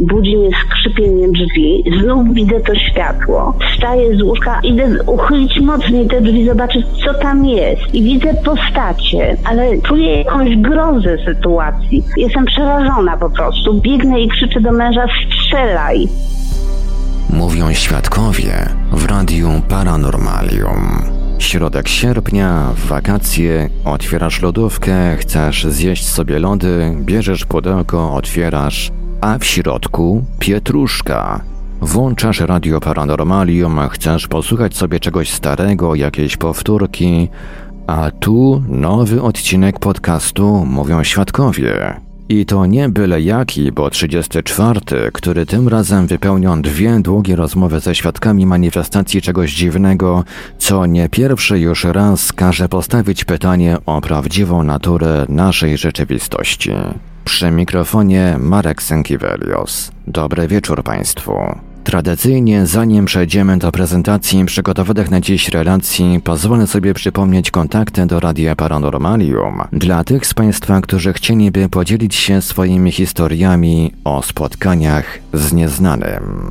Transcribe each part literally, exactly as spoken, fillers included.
Budzi mnie skrzypienie drzwi, znów widzę to światło. Wstaję z łóżka, idę uchylić mocniej te drzwi, zobaczyć co tam jest. I widzę postacie, ale czuję jakąś grozę sytuacji. Jestem przerażona po prostu. Biegnę i krzyczę do męża: strzelaj! Mówią świadkowie w Radiu Paranormalium. Środek sierpnia, wakacje, otwierasz lodówkę, chcesz zjeść sobie lody, bierzesz pudełko, otwierasz... a w środku pietruszka. Włączasz Radio Paranormalium, chcesz posłuchać sobie czegoś starego, jakiejś powtórki, a tu nowy odcinek podcastu Mówią Świadkowie. I to nie byle jaki, bo trzydziesty czwarty, który tym razem wypełnią dwie długie rozmowy ze świadkami manifestacji czegoś dziwnego, co nie pierwszy już raz każe postawić pytanie o prawdziwą naturę naszej rzeczywistości. Przy mikrofonie Marek Sękiewicz. Dobry wieczór Państwu. Tradycyjnie, zanim przejdziemy do prezentacji przygotowanych na dziś relacji, pozwolę sobie przypomnieć kontakty do Radia Paranormalium dla tych z Państwa, którzy chcieliby podzielić się swoimi historiami o spotkaniach z nieznanym.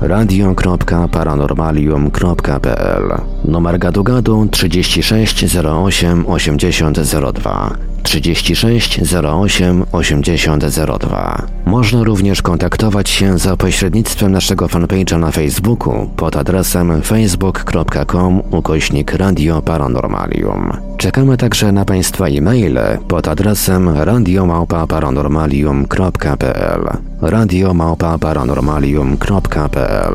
radio kropka paranormalium kropka pl, numer gadu-gadu trzydzieści sześć zero osiem osiemdziesiąt zero dwa, trzydzieści sześć zero osiem osiemdziesiąt zero dwa. Można również kontaktować się za pośrednictwem naszego fanpage'a na Facebooku pod adresem facebook.com ukośnik Radio Paranormalium. Czekamy także na Państwa e-maile pod adresem radio małpa paranormalium kropka pl, radio małpa paranormalium kropka pl.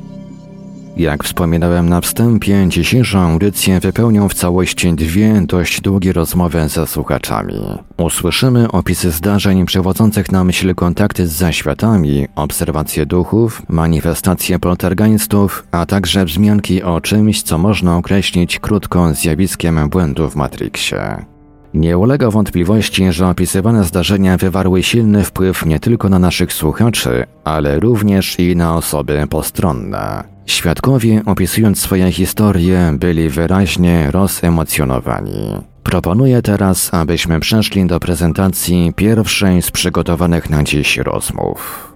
Jak wspominałem na wstępie, dzisiejszą audycję wypełnią w całości dwie dość długie rozmowy ze słuchaczami. Usłyszymy opisy zdarzeń przywodzących na myśl kontakty z zaświatami, obserwacje duchów, manifestacje poltergeistów, a także wzmianki o czymś, co można określić krótko zjawiskiem błędu w Matrixie. Nie ulega wątpliwości, że opisywane zdarzenia wywarły silny wpływ nie tylko na naszych słuchaczy, ale również i na osoby postronne. Świadkowie, opisując swoje historie, byli wyraźnie rozemocjonowani. Proponuję teraz, abyśmy przeszli do prezentacji pierwszej z przygotowanych na dziś rozmów.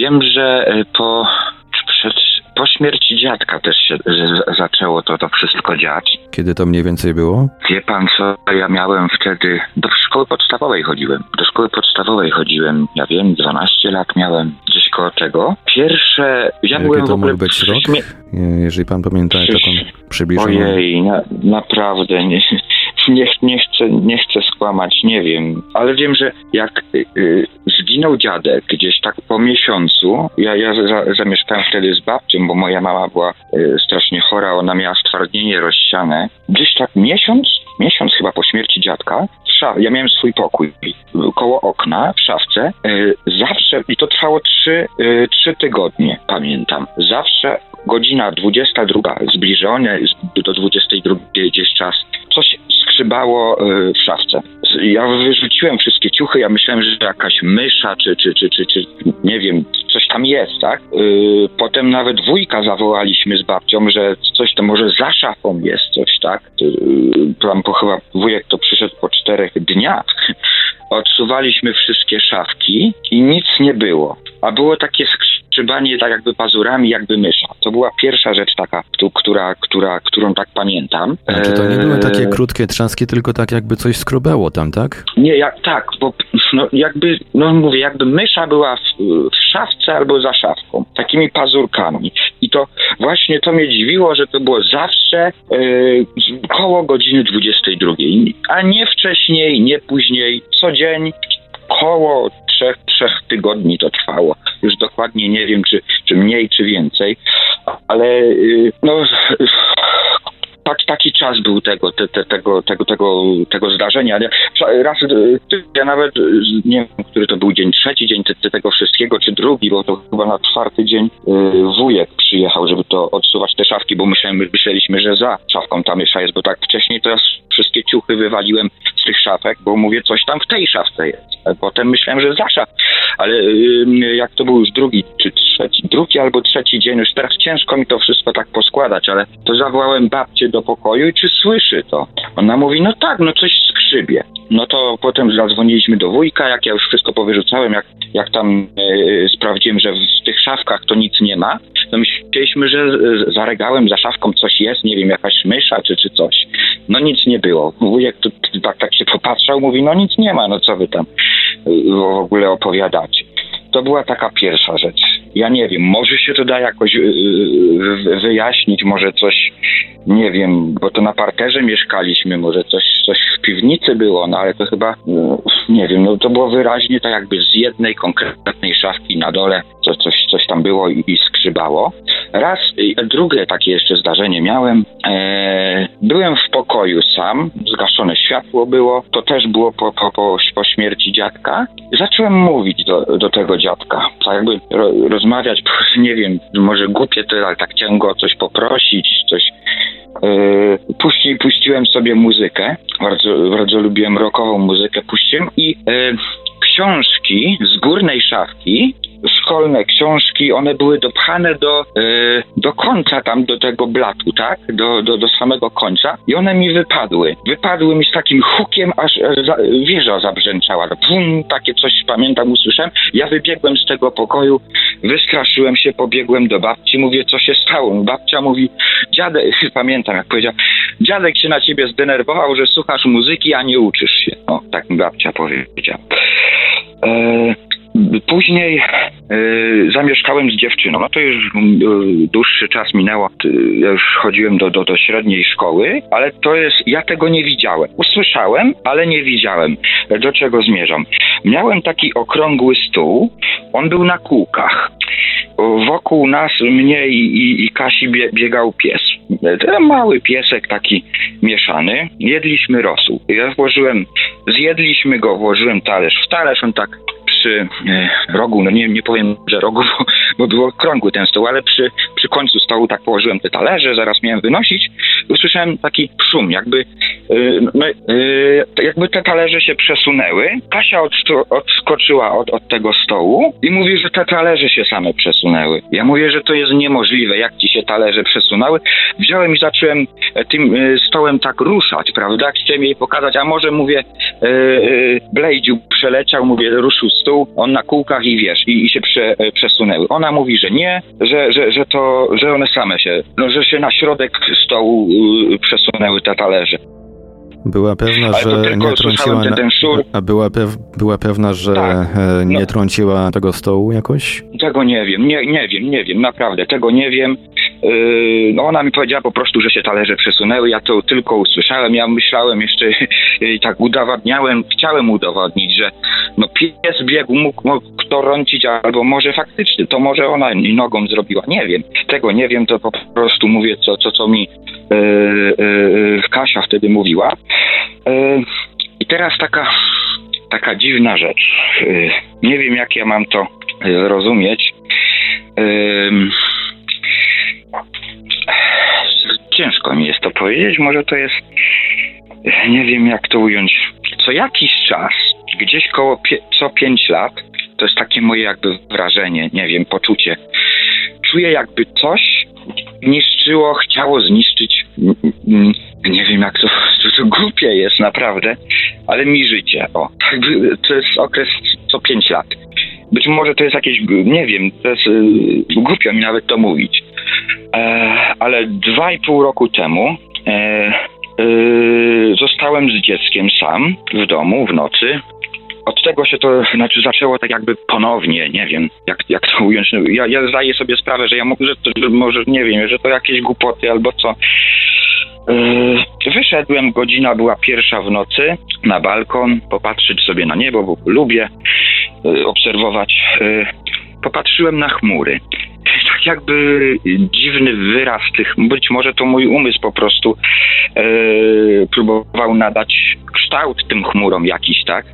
Wiem, że po, przed, po śmierci dziadka też się zaczęło to, to wszystko dziać. Kiedy to mniej więcej było? Wie pan co, ja miałem wtedy... Do szkoły podstawowej chodziłem. Do szkoły podstawowej chodziłem, ja wiem, dwanaście lat miałem... Koło czego? Pierwsze... Ja Jakie byłem to mógł być rok? Śmie... Jeżeli pan pamięta, jak taką przybliżoną... Ojej, na, naprawdę nie, nie, nie, chcę, nie chcę skłamać, nie wiem. Ale wiem, że jak yy, zginął dziadek gdzieś tak po miesiącu, ja, ja za, zamieszkałem wtedy z babcią, bo moja mama była yy, strasznie chora, ona miała stwardnienie rozsiane. Gdzieś tak miesiąc miesiąc chyba po śmierci dziadka, ja miałem swój pokój koło okna w szafce, yy, zawsze, i to trwało trzy, yy, trzy tygodnie, pamiętam, zawsze godzina dwudziesta druga, zbliżone do dwudziestej drugiej gdzieś czas, coś skrzybało yy, w szafce. Ja wyrzuciłem wszystkie ciuchy, ja myślałem, że jakaś mysza, czy, czy, czy, czy, czy nie wiem, coś tam jest, tak? Yy, potem nawet wujka zawołaliśmy z babcią, że coś to może za szafą jest coś, tak? Tam yy, chyba wujek to przyszedł po czterech dniach. Odsuwaliśmy wszystkie szafki i nic nie było. A było takie skrzypanie tak jakby pazurami, jakby mysza. To była pierwsza rzecz taka, która, która, którą tak pamiętam. Znaczy to nie były takie krótkie trzaski, tylko tak jakby coś skrobało tam, tak? Nie, jak, tak, bo no, jakby, no mówię, jakby mysza była w, w szafce albo za szafką. Takimi pazurkami. I to właśnie to mnie dziwiło, że to było zawsze yy, koło godziny dwudziestej drugiej. A nie wcześniej, nie później, co dzień koło trzech, trzech tygodni to trwało. Już dokładnie nie wiem, czy, czy mniej, czy więcej, ale yy, no... Yy. Taki czas był tego, te, te, tego, tego, tego, tego zdarzenia. Raz, ja nawet nie wiem, który to był dzień, trzeci dzień te, te, tego wszystkiego, czy drugi, bo to chyba na czwarty dzień yy, wujek przyjechał, żeby to odsuwać te szafki, bo myślałem, myśleliśmy, że za szafką ta mysza jest, bo tak wcześniej to ja wszystkie ciuchy wywaliłem z tych szafek, bo mówię, coś tam w tej szafce jest. Potem myślałem, że za szaf, ale yy, jak to był już drugi, czy trzeci, drugi albo trzeci dzień, już teraz ciężko mi to wszystko tak poskładać, ale to zawołałem babcię do pokoju i czy słyszy to? Ona mówi, no tak, no coś skrzybie. No to potem zadzwoniliśmy do wujka, jak ja już wszystko powyrzucałem, jak, jak tam yy, sprawdziłem, że w tych szafkach to nic nie ma, to myśleliśmy, że za regałem, za szafką coś jest, nie wiem, jakaś mysza czy, czy coś. No nic nie było. Wujek tu, tak, tak się popatrzał, mówi, no nic nie ma, no co wy tam yy, w ogóle opowiadacie. To była taka pierwsza rzecz. Ja nie wiem, może się to da jakoś yy, wyjaśnić, może coś, nie wiem, bo to na parterze mieszkaliśmy, może coś, coś w piwnicy było, no ale to chyba, no, nie wiem, no to było wyraźnie tak jakby z jednej konkretnej szafki na dole to, coś, coś tam było i, i skrzybało. Raz, drugie takie jeszcze zdarzenie miałem, eee, byłem w pokoju sam, zgaszone światło było, to też było po, po, po, po śmierci dziadka. Zacząłem mówić do, do tego dziadka, tak jakby ro, rozmawiać, nie wiem, może głupie to, ale tak chciałem go o coś poprosić, coś... Yy, później puściłem sobie muzykę, bardzo, bardzo lubiłem rockową muzykę, puściłem i yy, książki z górnej szafki, szkolne książki, one były dopchane do, yy, do końca tam, do tego blatu, tak? Do, do, do samego końca i one mi wypadły. Wypadły mi z takim hukiem, aż za, wieża zabrzęczała. Bum, takie coś pamiętam, usłyszałem. Ja wybiegłem z tego pokoju, wystraszyłem się, pobiegłem do babci, mówię, co się stało? Babcia mówi, dziadek, pamiętam jak powiedział, dziadek się na ciebie zdenerwował, że słuchasz muzyki, a nie uczysz się. O, tak mi babcia powiedziała. Eee... Później y, zamieszkałem z dziewczyną. No to już y, dłuższy czas minęło. Ja już chodziłem do, do, do średniej szkoły, ale to jest... Ja tego nie widziałem. Usłyszałem, ale nie widziałem. Do czego zmierzam? Miałem taki okrągły stół. On był na kółkach. Wokół nas, mnie i, i, i Kasi bie, biegał pies. Mały piesek, taki mieszany. Jedliśmy rosół. Ja włożyłem... Zjedliśmy go, włożyłem talerz w talerz. On tak... przy rogu, no nie, nie powiem, że rogu, bo, bo był okrągły ten stół, ale przy, przy końcu stołu tak położyłem te talerze, zaraz miałem wynosić i usłyszałem taki szum, jakby yy, yy, jakby te talerze się przesunęły. Kasia od, odskoczyła od, od tego stołu i mówi, że te talerze się same przesunęły. Ja mówię, że to jest niemożliwe, jak ci się talerze przesunęły. Wziąłem i zacząłem tym yy, stołem tak ruszać, prawda? Chciałem jej pokazać, a może mówię, yy, yy, Blejdziu przeleciał, mówię, ruszył stół, on na kółkach i wiesz, i, i się prze, przesunęły. Ona mówi, że nie, że, że, że to, że one same się, no, że się na środek stołu y, przesunęły te talerze. Była pewna, że nie trąciła, ten, ten szur. A była, pew, była pewna, że tak, nie no. Trąciła tego stołu jakoś? Tego nie wiem, nie, nie wiem, nie wiem, naprawdę, tego nie wiem. Yy, no ona mi powiedziała po prostu, że się talerze przesunęły, ja to tylko usłyszałem, ja myślałem jeszcze i tak udowadniałem, chciałem udowodnić, że no pies biegł, mógł, mógł to rącić, albo może faktycznie, to może ona nogą zrobiła, nie wiem, tego nie wiem, to po prostu mówię, co, co, co mi e, e, Kasia wtedy mówiła. E, I teraz taka, taka dziwna rzecz. E, nie wiem, jak ja mam to rozumieć. E, ciężko mi jest to powiedzieć. Może to jest... Nie wiem, jak to ująć. Co jakiś czas, gdzieś koło pie, co pięć lat, to jest takie moje jakby wrażenie, nie wiem, poczucie. Czuję, jakby coś niszczyło, chciało zniszczyć, nie wiem, jak to, to, to głupie jest naprawdę, ale mi życie, o. To jest okres co pięć lat. Być może to jest jakieś, nie wiem, to jest głupio mi nawet to mówić, e, ale dwa i pół roku temu e, e, zostałem z dzieckiem sam w domu w nocy. Od tego się to znaczy zaczęło tak jakby ponownie, nie wiem, jak, jak to ująć. Ja, ja zdaję sobie sprawę, że ja że to, że może, nie wiem, że to jakieś głupoty albo co. Yy, wyszedłem, godzina była pierwsza w nocy, na balkon, popatrzeć sobie na niebo, bo lubię yy, obserwować. Yy, popatrzyłem na chmury. Tak jakby dziwny wyraz tych, być może to mój umysł po prostu yy, próbował nadać kształt tym chmurom jakiś, tak?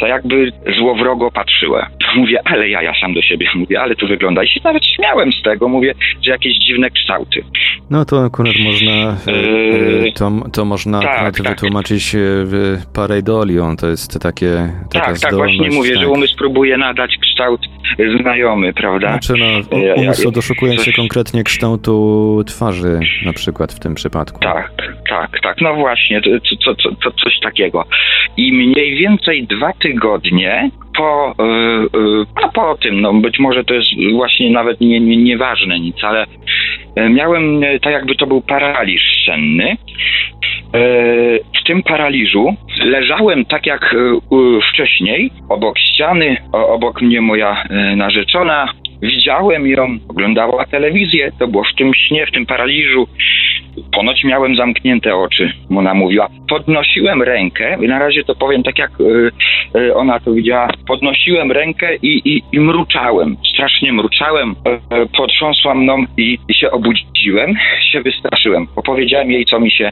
To jakby złowrogo patrzyłem. Mówię, ale ja, ja sam do siebie mówię, ale to wygląda. I się nawet śmiałem z tego, mówię, że jakieś dziwne kształty. No to akurat można yy, to, to można tak, akurat tak. wytłumaczyć pareidolią, to jest takie taka Tak, tak, właśnie mówię, tak. że umysł próbuje nadać kształt znajomy, prawda? Znaczy no, umysł doszukuje coś... się konkretnie kształtu twarzy na przykład w tym przypadku. Tak, tak, tak, no właśnie, to, to, to, to coś takiego. I mniej więcej dwa tygodnie po, no po tym, no być może to jest właśnie nawet nie, nie, nieważne nic, ale miałem tak jakby to był paraliż senny. W tym paraliżu leżałem tak jak wcześniej, obok ściany, obok mnie moja narzeczona, widziałem ją, oglądała telewizję, to było w tym śnie, w tym paraliżu. Ponoć miałem zamknięte oczy, ona mówiła. Podnosiłem rękę, i na razie to powiem tak jak yy, ona to widziała, podnosiłem rękę i, i, i mruczałem, strasznie mruczałem, yy, potrząsła mną i, i się obudziłem, się wystraszyłem. Opowiedziałem jej, co mi się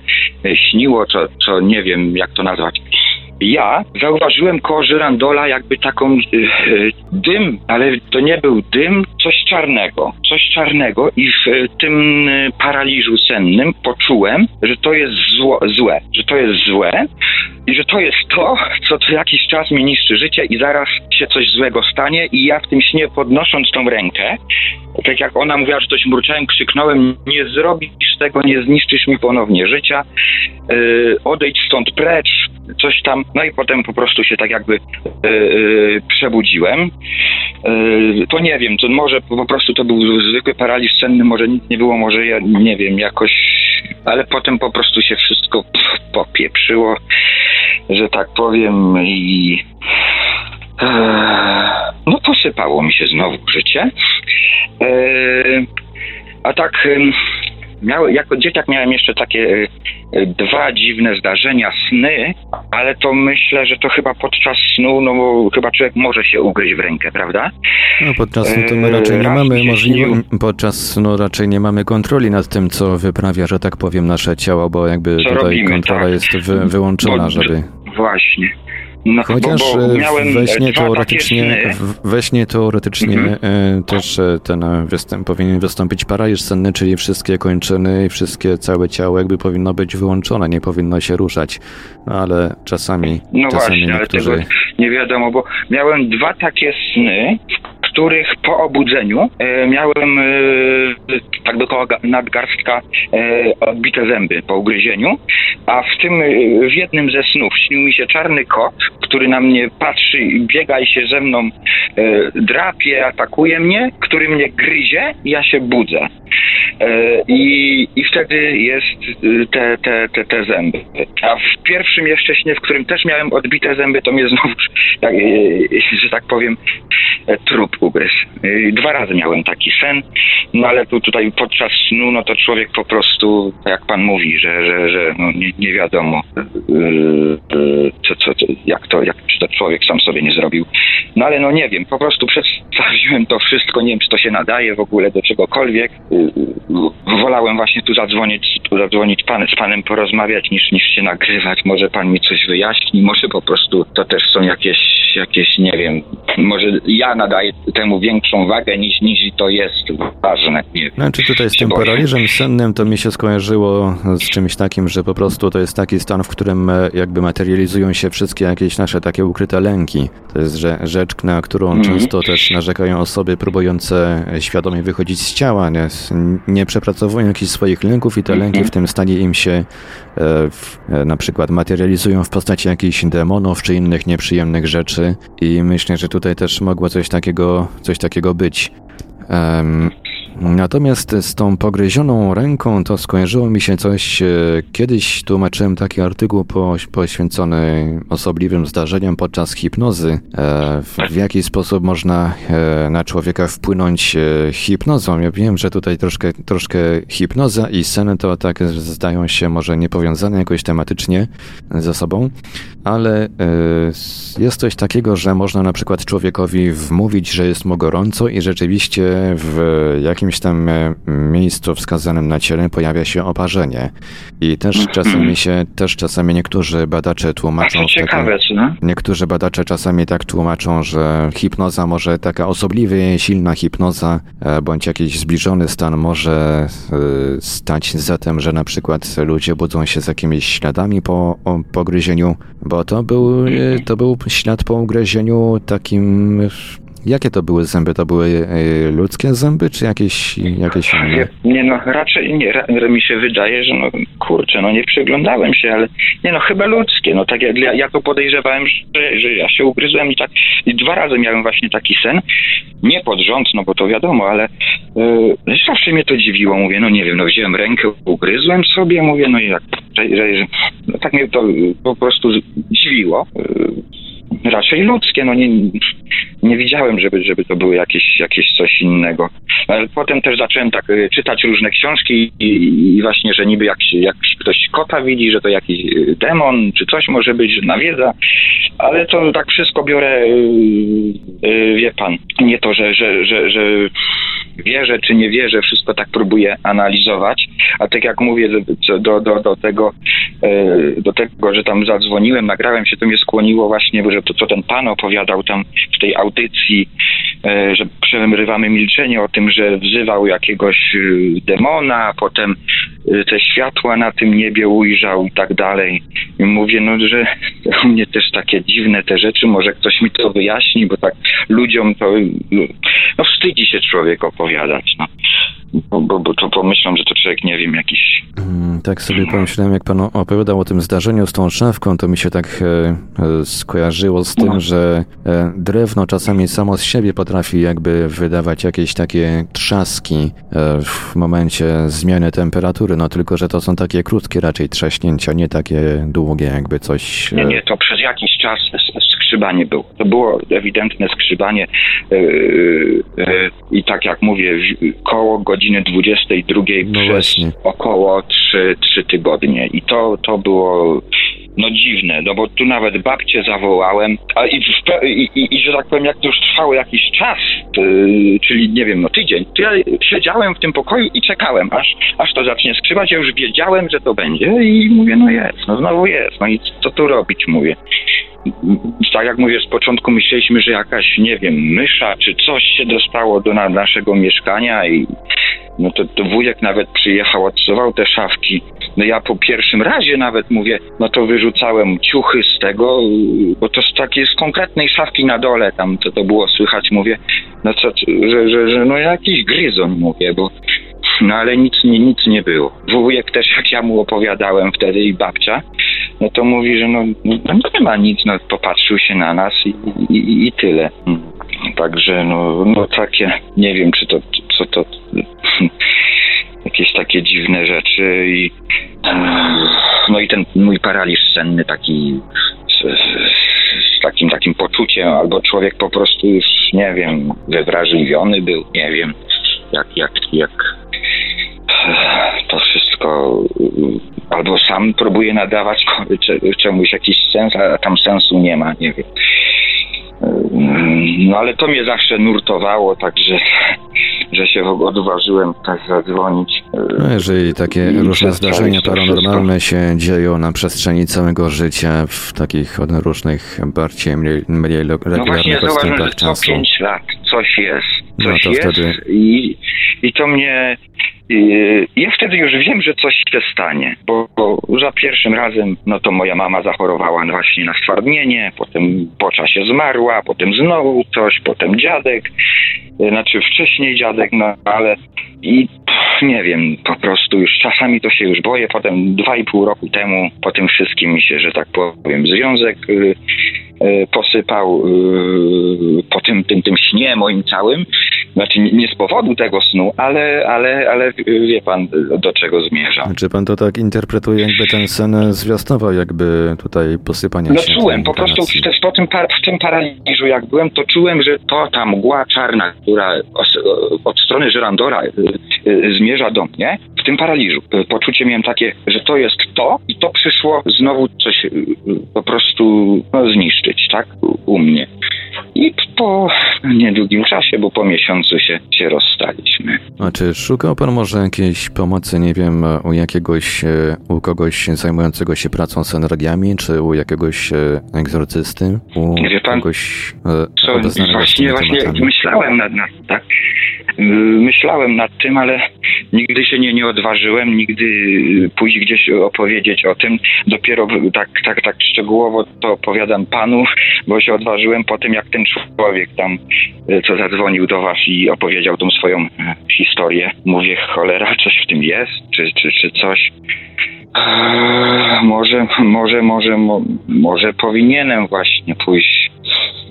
śniło, co, co nie wiem, jak to nazwać. Ja zauważyłem koło żyrandola jakby taką yy, dym, ale to nie był dym, coś czarnego, coś czarnego i w y, tym y, paraliżu sennym poczułem, że to jest zło, złe, że to jest złe i że to jest to, co co jakiś czas mi niszczy życie i zaraz się coś złego stanie i ja w tym śnie podnosząc tą rękę, tak jak ona mówiła, że coś mruczałem, krzyknąłem, nie zrobisz tego, nie zniszczysz mi ponownie życia, yy, odejdź stąd precz, coś tam, no i potem po prostu się tak jakby yy, yy, przebudziłem. Yy, to nie wiem, to może po prostu to był zwykły paraliż senny, może nic nie było, może ja nie wiem, jakoś, ale potem po prostu się wszystko popieprzyło, że tak powiem i yy, no posypało mi się znowu życie. Yy, a tak yy, miał, jako dzieciak miałem jeszcze takie yy, dwa dziwne zdarzenia, sny, ale to myślę, że to chyba podczas snu, no bo chyba człowiek może się ugryźć w rękę, prawda? No podczas snu to my raczej nie Raz mamy możliwości, podczas snu raczej nie mamy kontroli nad tym, co wyprawia, że tak powiem, nasze ciało, bo jakby co tutaj robimy, kontrola tak. jest wy, wyłączona, bo, żeby... Właśnie. No, Chociaż bo, bo miałem we śnie teoretycznie, we śnie teoretycznie mm-hmm. też ten występ, powinien wystąpić paraliż senny, czyli wszystkie kończyny i wszystkie całe ciało jakby powinno być wyłączone, nie powinno się ruszać, ale czasami, no czasami właśnie, niektórzy... ale tego nie wiadomo, bo miałem dwa takie sny, w których po obudzeniu e, miałem e, tak dookoła nadgarstka e, odbite zęby po ugryzieniu, a w tym, w jednym ze snów śnił mi się czarny kot, który na mnie patrzy, biega i się ze mną e, drapie, atakuje mnie, który mnie gryzie i ja się budzę. E, i, I wtedy jest te, te, te, te zęby. A w pierwszym jeszcze śnie, w którym też miałem odbite zęby, to mnie znowu, tak, e, że tak powiem, e, trup ugryz. Dwa razy miałem taki sen, no ale tu, tutaj podczas snu, no to człowiek po prostu, jak pan mówi, że, że, że no nie, nie wiadomo, co, co, jak to, jak, czy to człowiek sam sobie nie zrobił. No ale no nie wiem, po prostu przedstawiłem to wszystko, nie wiem, czy to się nadaje w ogóle do czegokolwiek. Wolałem właśnie tu zadzwonić, tu zadzwonić pan, z panem porozmawiać, niż, niż się nagrywać. Może pan mi coś wyjaśni, może po prostu to też są jakieś, jakieś nie wiem, może ja nadaję temu większą wagę niż, niż to jest ważne. Nie znaczy tutaj z tym boję. Paraliżem sennym to mi się skojarzyło z czymś takim, że po prostu to jest taki stan, w którym jakby materializują się wszystkie jakieś nasze takie ukryte lęki. To jest rzecz, na którą mm. często też narzekają osoby próbujące świadomie wychodzić z ciała, nie, nie przepracowują jakichś swoich lęków i te lęki w tym stanie im się w, na przykład materializują w postaci jakichś demonów czy innych nieprzyjemnych rzeczy i myślę, że tutaj też mogło coś takiego, coś takiego być. Um, Natomiast z tą pogryzioną ręką to skojarzyło mi się coś. Kiedyś tłumaczyłem taki artykuł poświęcony osobliwym zdarzeniom podczas hipnozy. W jaki sposób można na człowieka wpłynąć hipnozą. Ja wiem, że tutaj troszkę, troszkę hipnoza i sen to tak zdają się może niepowiązane jakoś tematycznie ze sobą, ale jest coś takiego, że można na przykład człowiekowi wmówić, że jest mu gorąco i rzeczywiście w jakimś W jakimś tam miejscu wskazanym na ciele pojawia się oparzenie. I też czasami się, też czasami niektórzy badacze tłumaczą... A ciekawe, taką, no? Niektórzy badacze czasami tak tłumaczą, że hipnoza może, taka osobliwie silna hipnoza, bądź jakiś zbliżony stan może stać za tym, że na przykład ludzie budzą się z jakimiś śladami po pogryzieniu, bo to był, to był ślad po ugryzieniu takim... Jakie to były zęby? To były y, ludzkie zęby, czy jakieś, jakieś inne? Nie no, raczej nie, ra, mi się wydaje, że no kurczę, no nie przyglądałem się, ale nie no, chyba ludzkie, no tak jak ja, ja to podejrzewałem, że, że ja się ugryzłem i tak, i dwa razy miałem właśnie taki sen, nie pod rząd, no bo to wiadomo, ale y, zawsze mnie to dziwiło, mówię, no nie wiem, no wziąłem rękę, ugryzłem sobie, mówię, no i tak, że, że, że, no, tak mnie to po prostu dziwiło, y, raczej ludzkie, no nie... Nie widziałem, żeby, żeby to było jakieś, jakieś coś innego. Ale potem też zacząłem tak y, czytać różne książki i, i właśnie, że niby jak, jak ktoś kota widzi, że to jakiś demon czy coś może być, nawiedza. Ale to tak wszystko biorę, y, y, wie pan, nie to, że, że, że, że wierzę czy nie wierzę, wszystko tak próbuję analizować. A tak jak mówię do, do, do, tego, y, do tego, że tam zadzwoniłem, nagrałem się, to mnie skłoniło właśnie, że to co ten pan opowiadał tam w tej audycji, że przerywamy milczenie o tym, że wzywał jakiegoś demona, potem te światła na tym niebie ujrzał i tak dalej. I mówię, no, że u mnie też takie dziwne te rzeczy, może ktoś mi to wyjaśni, bo tak ludziom to... No wstydzi się człowiek opowiadać, no. Bo, bo, bo to pomyślą, że to człowiek, nie wiem, jakiś... Mm, tak sobie pomyślałem, jak pan opowiadał o tym zdarzeniu z tą szafką, to mi się tak e, skojarzyło z tym, no. że e, drewno czasami samo z siebie potrafi jakby wydawać jakieś takie trzaski e, w momencie zmiany temperatury, no tylko, że to są takie krótkie raczej trzaśnięcia, nie takie długie jakby coś... E... Nie, nie, to przez jakiś czas skrzybanie było. To było ewidentne skrzybanie e, e, i tak jak mówię, koło godziny godziny dwudziestej drugiej no przez właśnie. Około trzy tygodnie. I to, to było no dziwne, no bo tu nawet babcię zawołałem, a i, i, i, i że tak powiem, jak to już trwało jakiś czas, yy, czyli nie wiem, no tydzień, to ja siedziałem w tym pokoju i czekałem, aż, aż to zacznie skrzypać, ja już wiedziałem, że to będzie i mówię, no jest, no znowu jest, no i co tu robić, mówię. Tak jak mówię, z początku myśleliśmy, że jakaś, nie wiem, mysza czy coś się dostało do na, naszego mieszkania i no to, to wujek nawet przyjechał, odsuwał te szafki. No ja po pierwszym razie nawet mówię, no to wyrzucałem ciuchy z tego, bo to z takiej z konkretnej szafki na dole tam to, to było słychać, mówię, no co, że, że, że no jakiś gryzoń, mówię, bo no ale nic, nie, nic nie było. Wujek też, jak ja mu opowiadałem wtedy i babcia, no to mówi, że no, no nie ma nic, no popatrzył się na nas i, i, i tyle. Także no, no takie, nie wiem czy to, co to, jakieś takie dziwne rzeczy i no i ten mój paraliż senny taki takim takim poczuciem, albo człowiek po prostu już, nie wiem, wywrażliwiony był, nie wiem, jak, jak, jak to wszystko, albo sam próbuje nadawać czemuś jakiś sens, a tam sensu nie ma, nie wiem. No ale to mnie zawsze nurtowało, także że się odważyłem tak zadzwonić. No, jeżeli takie różne zdarzenia paranormalne się dzieją na przestrzeni całego życia w takich różnych bardziej mniej, mniej regularnych no odstępach czasu. Co pięć lat coś jest, coś no to jest wtedy... i, i to mnie... I ja wtedy już wiem, że coś się stanie, bo, bo za pierwszym razem no to moja mama zachorowała właśnie na stwardnienie, potem po czasie zmarła, potem znowu coś, potem dziadek, znaczy wcześniej dziadek, no ale i pff, nie wiem, po prostu już czasami to się już boję, potem dwa i pół roku temu po tym wszystkim mi się, że tak powiem, związek y, y, posypał y, po tym, tym, tym śnie moim całym. Znaczy nie z powodu tego snu, ale, ale, ale wie pan, do czego zmierza. Czy pan to tak interpretuje, jakby ten sen zwiastował, jakby tutaj posypania no, się? No czułem, po prostu w, po tym, w tym paraliżu jak byłem, to czułem, że to ta mgła czarna, która od strony Żyrandora zmierza do mnie, w tym paraliżu. Poczucie miałem takie, że to jest to i to przyszło znowu coś po prostu no, zniszczyć, tak, u mnie. I po niedługim czasie, bo po miesiącu się, się rozstaliśmy. A czy szukał pan może jakiejś pomocy, nie wiem, u jakiegoś, u kogoś zajmującego się pracą z energiami, czy u jakiegoś egzorcysty, u Wie pan, kogoś co, Właśnie, właśnie myślałem nad, nad tak? Myślałem nad tym, ale nigdy się nie, nie odważyłem, nigdy pójść gdzieś opowiedzieć o tym. Dopiero tak, tak, tak szczegółowo to opowiadam panu, bo się odważyłem po tym, jak ten człowiek tam, co zadzwonił do was i opowiedział tą swoją historię. Mówię, cholera, coś w tym jest, czy, czy, czy coś... Eee, może, może, może, mo, może powinienem właśnie pójść...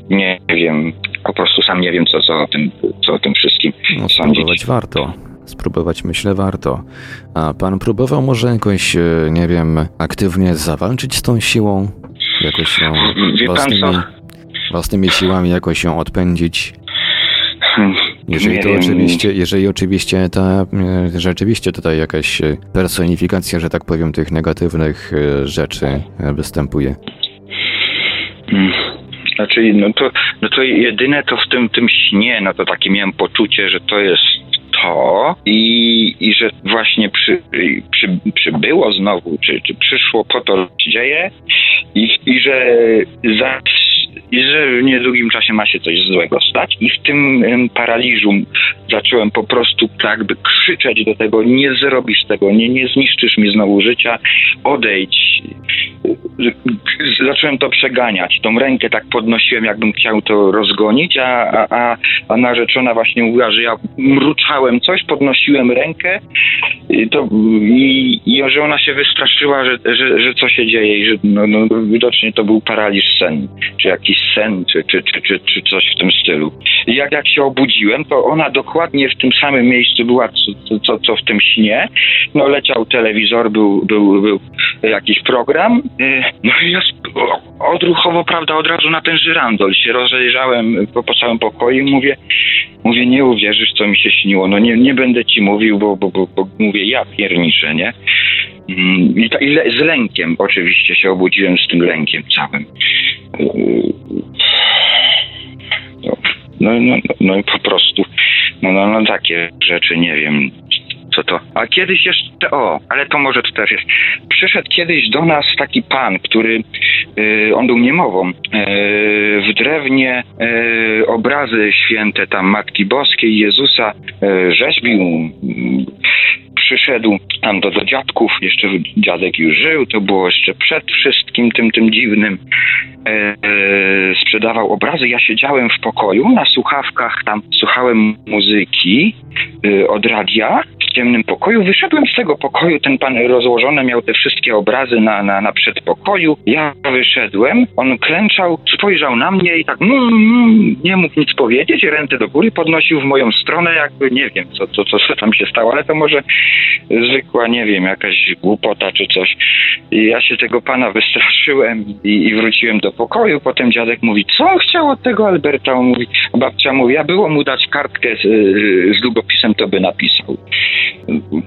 Nie wiem, po prostu sam nie wiem, co, co, o, tym, co o tym wszystkim no, sądzić. Spróbować warto. Spróbować, myślę, warto. A pan próbował może jakoś, nie wiem, aktywnie zawalczyć z tą siłą? Jakoś ją własnymi, własnymi siłami jakoś ją odpędzić? Jeżeli to oczywiście, jeżeli oczywiście ta rzeczywiście tutaj jakaś personifikacja, że tak powiem, tych negatywnych rzeczy występuje. Znaczy, no to, no to jedyne to w tym, tym śnie, no to takie miałem poczucie, że to jest to i, i że właśnie przy, przy, przybyło znowu, czy, czy przyszło po to, co się dzieje i, i że za... I że w niedługim czasie ma się coś złego stać i w tym paraliżu zacząłem po prostu tak by krzyczeć do tego, nie zrobisz tego, nie, nie zniszczysz mi znowu życia, odejdź. Zacząłem to przeganiać, tą rękę tak podnosiłem, jakbym chciał to rozgonić, a, a, a narzeczona właśnie mówiła, że ja mruczałem coś, podnosiłem rękę to, i, i że ona się wystraszyła, że, że, że co się dzieje i że no, no, widocznie to był paraliż sen, czy jakiś sen, czy, czy, czy, czy, czy coś w tym stylu. I jak, jak się obudziłem, to ona dokładnie w tym samym miejscu była, co, co, co w tym śnie. No leciał telewizor, był, był, był jakiś program. No i ja odruchowo, prawda, od razu na ten żyrandol się rozejrzałem po, po całym pokoju i mówię, mówię, nie uwierzysz, co mi się śniło. No nie, nie będę ci mówił, bo, bo, bo, bo mówię, ja pierniczę, nie? I, ta, i le, z lękiem oczywiście się obudziłem, z tym lękiem całym. No, no, no i po prostu no, no, no takie rzeczy, nie wiem co to. A kiedyś jeszcze, o, ale to może to też jest. Przyszedł kiedyś do nas taki pan, który, yy, on był niemową, yy, w Drewnie yy, obrazy święte tam Matki Boskiej, Jezusa yy, rzeźbił. Yy, przyszedł tam do, do dziadków, jeszcze dziadek już żył, to było jeszcze przed wszystkim tym, tym dziwnym. E, sprzedawał obrazy, ja siedziałem w pokoju, na słuchawkach tam słuchałem muzyki e, od radia ciemnym pokoju. Wyszedłem z tego pokoju, ten pan rozłożony miał te wszystkie obrazy na, na, na przedpokoju. Ja wyszedłem, on klęczał, spojrzał na mnie i tak mm, mm, nie mógł nic powiedzieć, ręce do góry podnosił w moją stronę, jakby nie wiem, co, co, co tam się stało, ale to może zwykła, nie wiem, jakaś głupota czy coś. I ja się tego pana wystraszyłem i, i wróciłem do pokoju. Potem dziadek mówi, co on chciał od tego Alberta? On mówi, babcia mówi, a było mu dać kartkę z, z długopisem, to by napisał.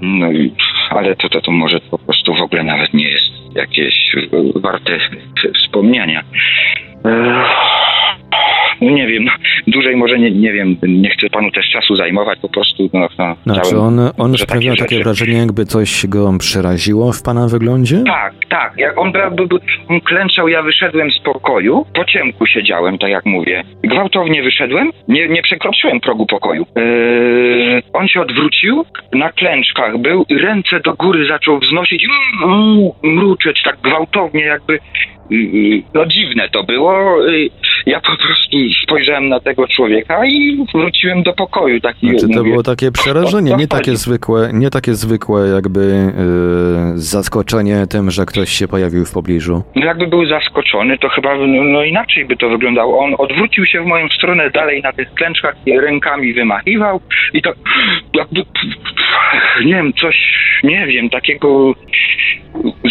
No i, ale to, to, to może po prostu w ogóle nawet nie jest jakieś warte wspomniania. Nie wiem, no, dłużej może nie, nie wiem, nie chcę panu też czasu zajmować, po prostu... No, no, znaczy całym, on, on sprawiał takie, takie wrażenie, jakby coś go przeraziło w pana wyglądzie? Tak, tak. Jak on, on klęczał, ja wyszedłem z pokoju, po ciemku siedziałem, tak jak mówię. Gwałtownie wyszedłem, nie, nie przekroczyłem progu pokoju. Yy, on się odwrócił, na klęczkach był, ręce do góry zaczął wznosić, mm, mm, mruczeć tak gwałtownie, jakby... No dziwne to było. Ja po prostu spojrzałem na tego człowieka i wróciłem do pokoju. Taki, znaczy, to mówię, było takie przerażenie, nie takie zwykłe, nie takie zwykłe jakby yy, zaskoczenie tym, że ktoś się pojawił w pobliżu. No jakby był zaskoczony, to chyba no, no inaczej by to wyglądało. On odwrócił się w moją stronę, dalej na tych klęczkach rękami wymachiwał i to jakby, nie wiem, coś, nie wiem, takiego...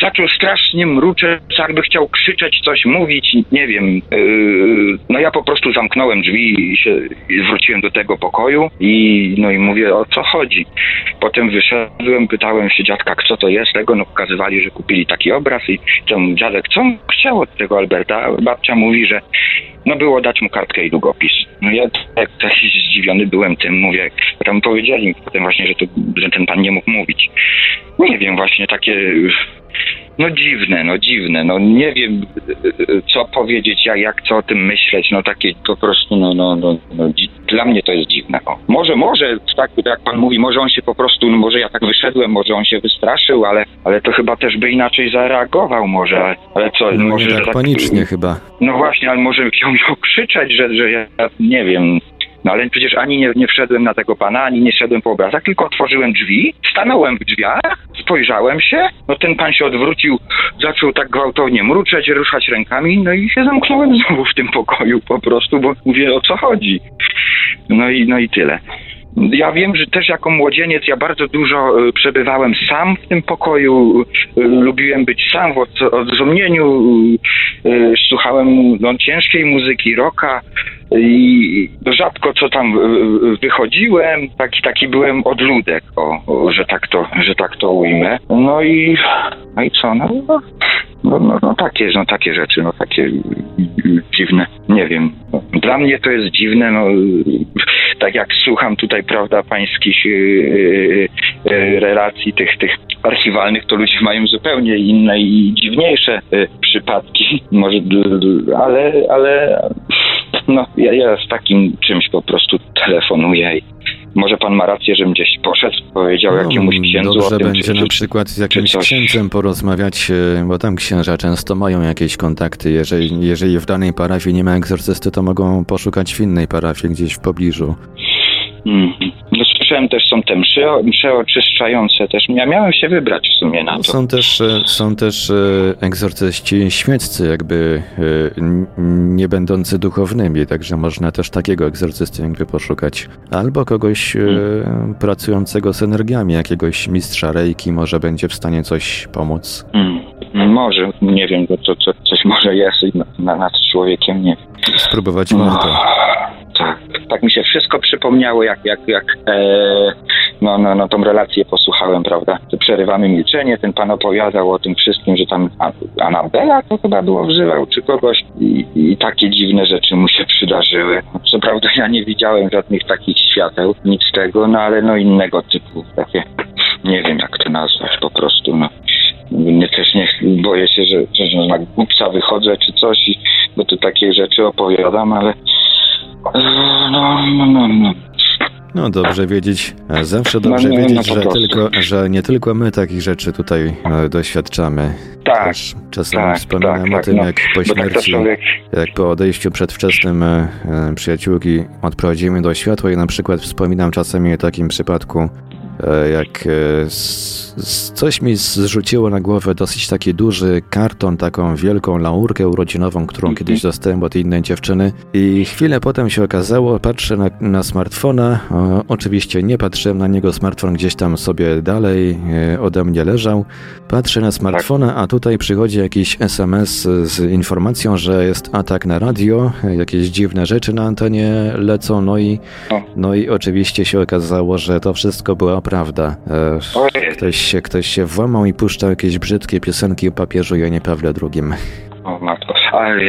Zaczął strasznie mruczeć, jakby chciał krzyczeć, coś mówić, nie wiem. Yy, no ja po prostu zamknąłem drzwi i, się, i wróciłem do tego pokoju i no i mówię, o co chodzi. Potem wyszedłem, pytałem się dziadka, co to jest tego, no pokazywali, że kupili taki obraz i ten dziadek, co on chciał od tego Alberta? Babcia mówi, że no było dać mu kartkę i długopis. No ja tak, tak zdziwiony byłem tym, mówię, tam powiedzieli mi potem właśnie, że, to, że ten pan nie mógł mówić. Nie wiem, właśnie takie... No dziwne, no dziwne, no nie wiem co powiedzieć, jak, jak co o tym myśleć, no takie po prostu, no, no, no, no dla mnie to jest dziwne. O. Może, może, tak jak pan mówi, może on się po prostu, no może ja tak wyszedłem, może on się wystraszył, ale, ale to chyba też by inaczej zareagował może, ale, ale co, no, może... Tak, tak panicznie chyba. No właśnie, ale może chciał mi okrzyczeć, że, że ja nie wiem... No ale przecież ani nie, nie wszedłem na tego pana, ani nie szedłem po obrazach, tylko otworzyłem drzwi, stanąłem w drzwiach, spojrzałem się, no ten pan się odwrócił, zaczął tak gwałtownie mruczeć, ruszać rękami, no i się zamknąłem znowu w tym pokoju po prostu, bo mówię, o co chodzi. No i, no i tyle. Ja wiem, że też jako młodzieniec ja bardzo dużo przebywałem sam w tym pokoju, lubiłem być sam w odosobnieniu, słuchałem no, ciężkiej muzyki, rocka i rzadko co tam wychodziłem, taki, taki byłem odludek, o, o, że tak to, że tak to ujmę. No i, no i co, no, no, no, no takie, no takie rzeczy, no takie dziwne, nie wiem, dla mnie to jest dziwne, no tak jak słucham tutaj, prawda, pańskich yy, yy, relacji tych, tych archiwalnych, to ludzie mają zupełnie inne i dziwniejsze yy, przypadki, może, ale, ale no, ja, ja z takim czymś po prostu telefonuję. Może pan ma rację, żebym gdzieś poszedł, powiedział no, jakiemuś księdzu o tym. Dobrze będzie na przykład z jakimś księdzem porozmawiać, bo tam księża często mają jakieś kontakty. Jeżeli, jeżeli w danej parafii nie ma egzorcysty, to mogą poszukać w innej parafii gdzieś w pobliżu. Mm. No, słyszałem też, są te mszy, msze oczyszczające też. Ja miałem się wybrać w sumie na to. Są też, są też egzorcyści świeccy, jakby nie będący duchownymi, także można też takiego egzorcysty jakby poszukać. Albo kogoś mm. pracującego z energiami, jakiegoś mistrza Reiki, może będzie w stanie coś pomóc. Mm. Może, nie wiem, to, to coś może jest na, nad człowiekiem, nie wiem. Spróbować warto. No. Tak. Tak mi się wszystko przypomniało, jak, jak, jak ee, no, no, no tą relację posłuchałem, prawda? Przerywamy milczenie, ten pan opowiadał o tym wszystkim, że tam Anabela to chyba było wzywał, czy kogoś i, i takie dziwne rzeczy mu się przydarzyły. Co prawda ja nie widziałem żadnych takich świateł, nic tego, no ale no innego typu, takie, nie wiem jak to nazwać po prostu, no. Nie, też nie boję się, że, że, że na głupca wychodzę, czy coś, i, bo tu takie rzeczy opowiadam, ale No, no, no, no. no dobrze wiedzieć, zawsze dobrze no, nie, wiedzieć, no, że, tylko, że nie tylko my takich rzeczy tutaj no, doświadczamy. Tak. Też czasami tak, wspominam tak, o tym, no, jak po śmierci, tak jak po odejściu przedwczesnym e, przyjaciółki odprowadzimy do światła i na przykład wspominam czasami o takim przypadku jak coś mi zrzuciło na głowę dosyć taki duży karton, taką wielką laurkę urodzinową, którą mm-hmm. kiedyś dostałem od innej dziewczyny i chwilę potem się okazało, patrzę na, na smartfona, o, oczywiście nie patrzyłem na niego, smartfon gdzieś tam sobie dalej ode mnie leżał, patrzę na smartfona, a tutaj przychodzi jakiś es em es z informacją, że jest atak na radio, jakieś dziwne rzeczy na antenie lecą, no i, no i oczywiście się okazało, że to wszystko była prawda. Ktoś się, ktoś się włamał i puszczał jakieś brzydkie piosenki o papieżu Janie Pawle drugiego. O matko, ale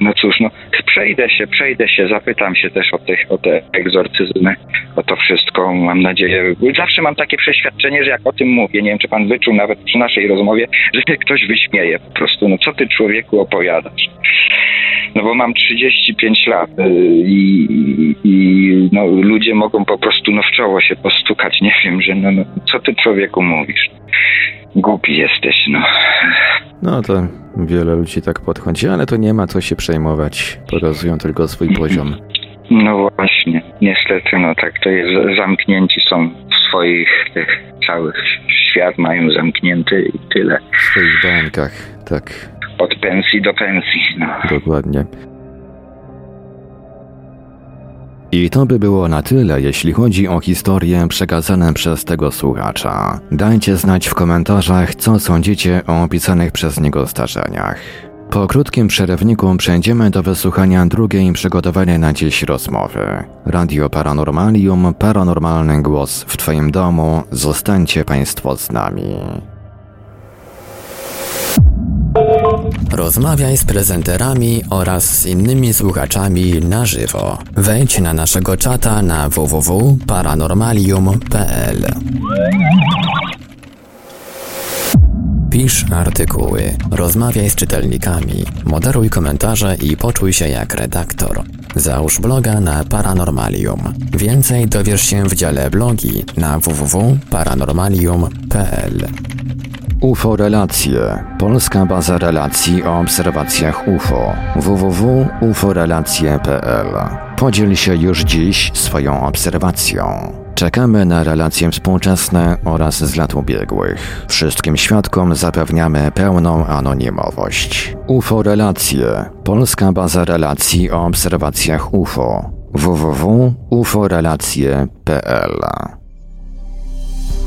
no cóż, no przejdę się, przejdę się, zapytam się też o, tych, o te egzorcyzmy, o to wszystko, mam nadzieję. Zawsze mam takie przeświadczenie, że jak o tym mówię, nie wiem, czy pan wyczuł nawet przy naszej rozmowie, że mnie ktoś wyśmieje po prostu. No co ty, człowieku, opowiadasz? No bo mam trzydzieści pięć lat i, i, i no, ludzie mogą po prostu no, w czoło się postukać, nie wiem, że no, no co ty, człowieku, mówisz? Głupi jesteś, no. No to wiele ludzi tak podchodzi, ale to nie ma co się przejmować. Pokazują tylko swój poziom. No właśnie, niestety, no tak to jest, zamknięci są w swoich tych całych świat, mają zamknięty i tyle. W swoich bańkach, tak. Od pensji do pensji, no. Dokładnie. I to by było na tyle, jeśli chodzi o historie przekazane przez tego słuchacza. Dajcie znać w komentarzach, co sądzicie o opisanych przez niego zdarzeniach. Po krótkim przerywniku przejdziemy do wysłuchania drugiej przygotowanej na dziś rozmowy. Radio Paranormalium, paranormalny głos w Twoim domu. Zostańcie Państwo z nami. Rozmawiaj z prezenterami oraz z innymi słuchaczami na żywo. Wejdź na naszego czata na w w w kropka paranormalium kropka p l. Pisz artykuły, rozmawiaj z czytelnikami, moderuj komentarze i poczuj się jak redaktor. Załóż bloga na Paranormalium. Więcej dowiesz się w dziale blogi na w w w kropka paranormalium kropka p l. U F O Relacje. Polska baza relacji o obserwacjach U F O. w w w kropka u f o relacje kropka p l. Podziel się już dziś swoją obserwacją. Czekamy na relacje współczesne oraz z lat ubiegłych. Wszystkim świadkom zapewniamy pełną anonimowość. U F O Relacje. Polska baza relacji o obserwacjach U F O. w w w kropka u f o relacje kropka p l.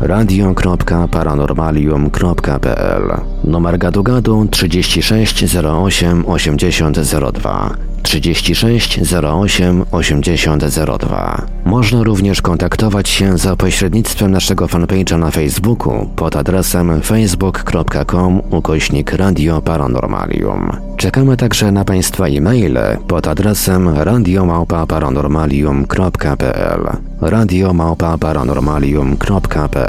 radio kropka paranormalium kropka p l. Numer gadu-gadu trzydzieści sześć zero osiem osiemdziesiąt zero dwa, trzydzieści sześć zero osiem osiemdziesiąt zero dwa. Można również kontaktować się za pośrednictwem naszego fanpage'a na Facebooku pod adresem facebook kropka com ukośnik radio paranormalium. Czekamy także na Państwa e-maile pod adresem radio małpa paranormalium kropka p l, radio małpa paranormalium kropka p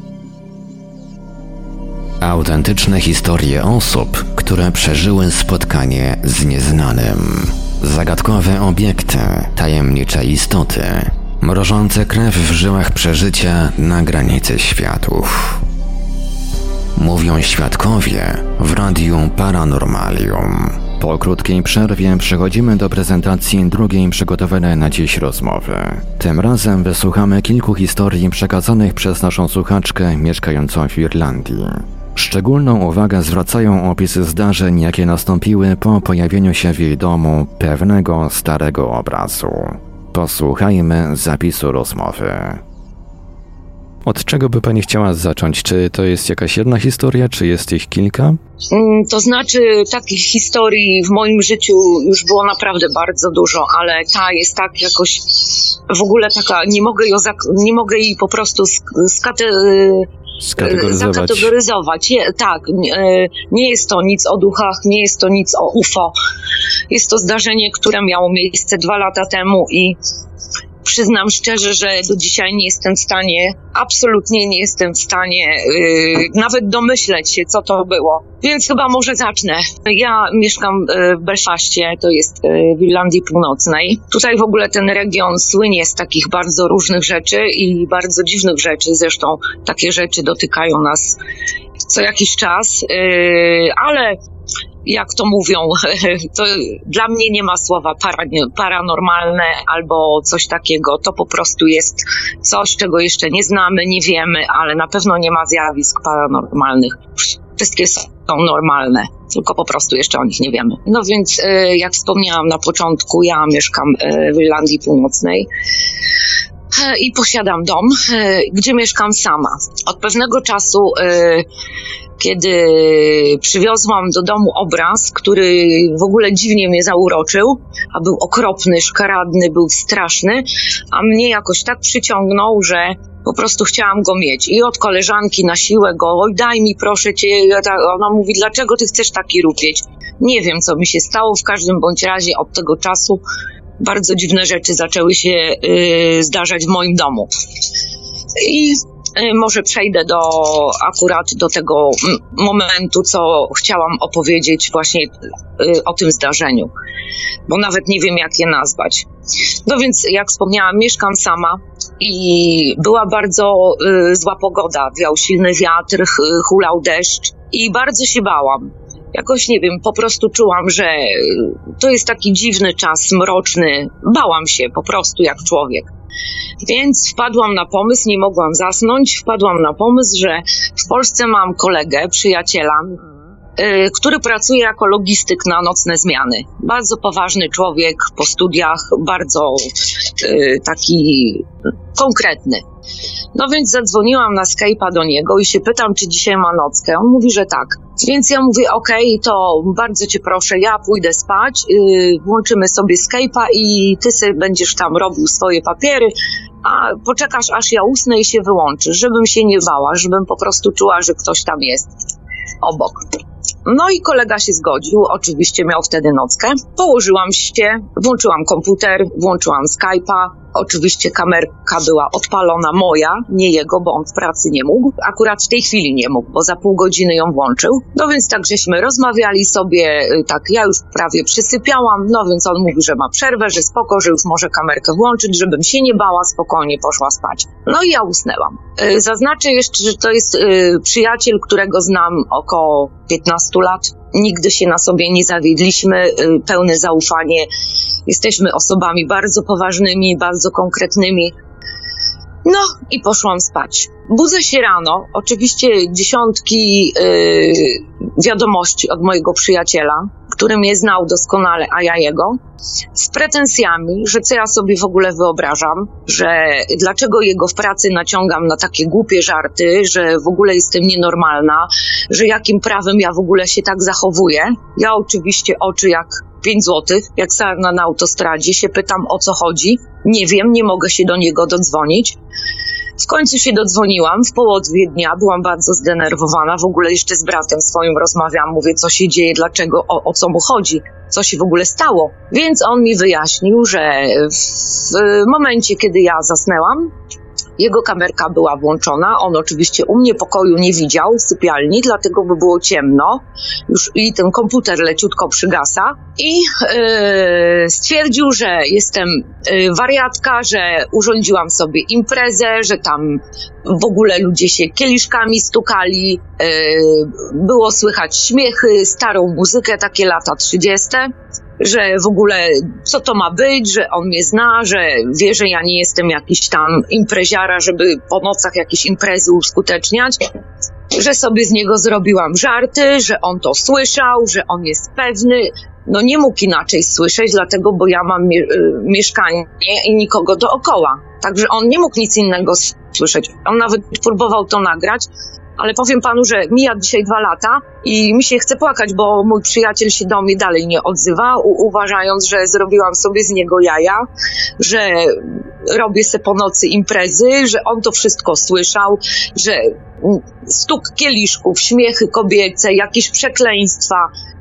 Autentyczne historie osób, które przeżyły spotkanie z nieznanym. Zagadkowe obiekty, tajemnicze istoty, mrożące krew w żyłach przeżycia na granicy światów. Mówią świadkowie w Radiu Paranormalium. Po krótkiej przerwie przechodzimy do prezentacji drugiej przygotowanej na dziś rozmowy. Tym razem wysłuchamy kilku historii przekazanych przez naszą słuchaczkę mieszkającą w Irlandii. Szczególną uwagę zwracają opisy zdarzeń, jakie nastąpiły po pojawieniu się w jej domu pewnego starego obrazu. Posłuchajmy zapisu rozmowy. Od czego by Pani chciała zacząć? Czy to jest jakaś jedna historia, czy jest ich kilka? To znaczy, takich historii w moim życiu już było naprawdę bardzo dużo, ale ta jest tak jakoś w ogóle taka, nie mogę, ją zak- nie mogę jej po prostu skate... Skategoryzować. Zakategoryzować. Je, tak, nie, nie jest to nic o duchach, nie jest to nic o U F O. Jest to zdarzenie, które miało miejsce dwa lata temu i przyznam szczerze, że do dzisiaj nie jestem w stanie, absolutnie nie jestem w stanie yy, nawet domyśleć się, co to było. Więc chyba może zacznę. Ja mieszkam w Belfaście, to jest w Irlandii Północnej. Tutaj w ogóle ten region słynie z takich bardzo różnych rzeczy i bardzo dziwnych rzeczy. Zresztą takie rzeczy dotykają nas co jakiś czas, yy, ale... jak to mówią, to dla mnie nie ma słowa para, paranormalne albo coś takiego. To po prostu jest coś, czego jeszcze nie znamy, nie wiemy, ale na pewno nie ma zjawisk paranormalnych. Wszystkie są normalne, tylko po prostu jeszcze o nich nie wiemy. No więc, jak wspomniałam na początku, ja mieszkam w Irlandii Północnej i posiadam dom, gdzie mieszkam sama. Od pewnego czasu, kiedy przywiozłam do domu obraz, który w ogóle dziwnie mnie zauroczył, a był okropny, szkaradny, był straszny, a mnie jakoś tak przyciągnął, że po prostu chciałam go mieć. I od koleżanki na siłę go, oj daj mi proszę cię, ona mówi, dlaczego ty chcesz taki rupieć? Nie wiem, co mi się stało, w każdym bądź razie od tego czasu bardzo dziwne rzeczy zaczęły się yy, zdarzać w moim domu. I yy, może przejdę do akurat do tego m- momentu, co chciałam opowiedzieć właśnie yy, o tym zdarzeniu, bo nawet nie wiem, jak je nazwać. No więc, jak wspomniałam, mieszkam sama i była bardzo yy, zła pogoda, wiał silny wiatr, yy, hulał deszcz i bardzo się bałam. Jakoś, nie wiem, po prostu czułam, że to jest taki dziwny czas, mroczny. Bałam się po prostu jak człowiek. Więc wpadłam na pomysł, nie mogłam zasnąć, wpadłam na pomysł, że w Polsce mam kolegę, przyjaciela, yy, który pracuje jako logistyk na nocne zmiany. Bardzo poważny człowiek po studiach, bardzo yy, taki konkretny. No więc zadzwoniłam na Skype'a do niego i się pytam, czy dzisiaj ma nockę. On mówi, że tak. Więc ja mówię, okej, okay, to bardzo cię proszę, ja pójdę spać, yy, włączymy sobie Skype'a i ty sobie będziesz tam robił swoje papiery, a poczekasz, aż ja usnę i się wyłączysz, żebym się nie bała, żebym po prostu czuła, że ktoś tam jest obok. No i kolega się zgodził, oczywiście miał wtedy nockę. Położyłam się, włączyłam komputer, włączyłam Skype'a. Oczywiście kamerka była odpalona moja, nie jego, bo on w pracy nie mógł. Akurat w tej chwili nie mógł, bo za pół godziny ją włączył. No więc tak żeśmy rozmawiali sobie, tak ja już prawie przysypiałam, no więc on mówi, że ma przerwę, że spoko, że już może kamerkę włączyć, żebym się nie bała, spokojnie poszła spać. No i ja usnęłam. Zaznaczę jeszcze, że to jest przyjaciel, którego znam około piętnaście lat. Nigdy się na sobie nie zawiedliśmy, pełne zaufanie. Jesteśmy osobami bardzo poważnymi, bardzo konkretnymi. No i poszłam spać. Budzę się rano, oczywiście dziesiątki yy, wiadomości od mojego przyjaciela, który mnie znał doskonale, a ja jego, z pretensjami, że co ja sobie w ogóle wyobrażam, że dlaczego jego w pracy naciągam na takie głupie żarty, że w ogóle jestem nienormalna, że jakim prawem ja w ogóle się tak zachowuję. Ja oczywiście oczy jak pięć złotych, jak sarna na autostradzie, się pytam, o co chodzi. Nie wiem, nie mogę się do niego dodzwonić. W końcu się dodzwoniłam, w połowie dnia byłam bardzo zdenerwowana, w ogóle jeszcze z bratem swoim rozmawiam, mówię, co się dzieje, dlaczego, o, o co mu chodzi, co się w ogóle stało. Więc on mi wyjaśnił, że w momencie, kiedy ja zasnęłam, jego kamerka była włączona, on oczywiście u mnie pokoju nie widział w sypialni, dlatego by było ciemno już i ten komputer leciutko przygasa i yy, stwierdził, że jestem yy, wariatka, że urządziłam sobie imprezę, że tam w ogóle ludzie się kieliszkami stukali, yy, było słychać śmiechy, starą muzykę, takie lata trzydzieste. Że w ogóle co to ma być, że on mnie zna, że wie, że ja nie jestem jakiś tam impreziara, żeby po nocach jakieś imprezy uskuteczniać, że sobie z niego zrobiłam żarty, że on to słyszał, że on jest pewny. No nie mógł inaczej słyszeć, dlatego, bo ja mam mie- mieszkanie i nikogo dookoła. Także on nie mógł nic innego słyszeć. On nawet próbował to nagrać, ale powiem panu, że mija dzisiaj dwa lata i mi się chce płakać, bo mój przyjaciel się do mnie dalej nie odzywa, u- uważając, że zrobiłam sobie z niego jaja, że robię se po nocy imprezy, że on to wszystko słyszał, że stuk kieliszków, śmiechy kobiece, jakieś przekleństwa,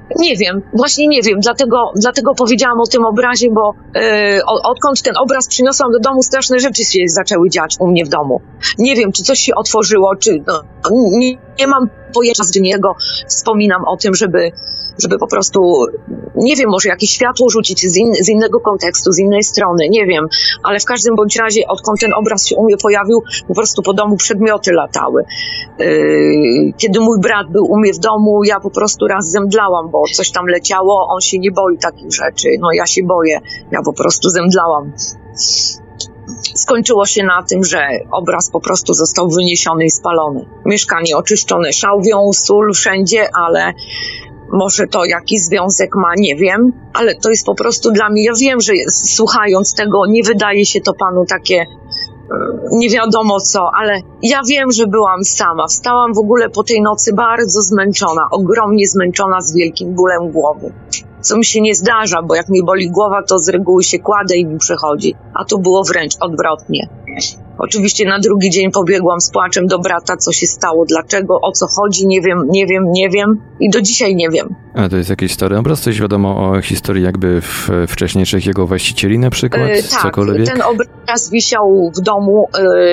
Nie wiem, właśnie nie wiem, dlatego, dlatego powiedziałam o tym obrazie, bo yy, odkąd ten obraz przyniosłam do domu, straszne rzeczy się zaczęły dziać u mnie w domu. Nie wiem, czy coś się otworzyło, czy no, nie, nie mam pojęcia, z niego wspominam o tym, żeby, żeby po prostu, nie wiem, może jakieś światło rzucić z, in, z innego kontekstu, z innej strony, nie wiem, ale w każdym bądź razie, odkąd ten obraz się u mnie pojawił, po prostu po domu przedmioty latały. Yy, kiedy mój brat był u mnie w domu, ja po prostu raz zemdlałam, bo coś tam leciało, on się nie boi takich rzeczy, no ja się boję, ja po prostu zemdlałam. Skończyło się na tym, że obraz po prostu został wyniesiony i spalony. Mieszkanie oczyszczone szałwią, sól wszędzie, ale może to jakiś związek ma, nie wiem, ale to jest po prostu dla mnie, ja wiem, że słuchając tego nie wydaje się to panu takie nie wiadomo co, ale ja wiem, że byłam sama. Wstałam w ogóle po tej nocy bardzo zmęczona, ogromnie zmęczona z wielkim bólem głowy. Co mi się nie zdarza, bo jak mi boli głowa, to z reguły się kładę i mi przechodzi. A tu było wręcz odwrotnie. Oczywiście na drugi dzień pobiegłam z płaczem do brata, co się stało, dlaczego, o co chodzi, nie wiem, nie wiem, nie wiem i do dzisiaj nie wiem. A to jest jakiś stary obraz? Coś wiadomo o historii jakby w wcześniejszych jego właścicieli na przykład? Yy, tak, cokolwiek? Ten obraz wisiał w domu,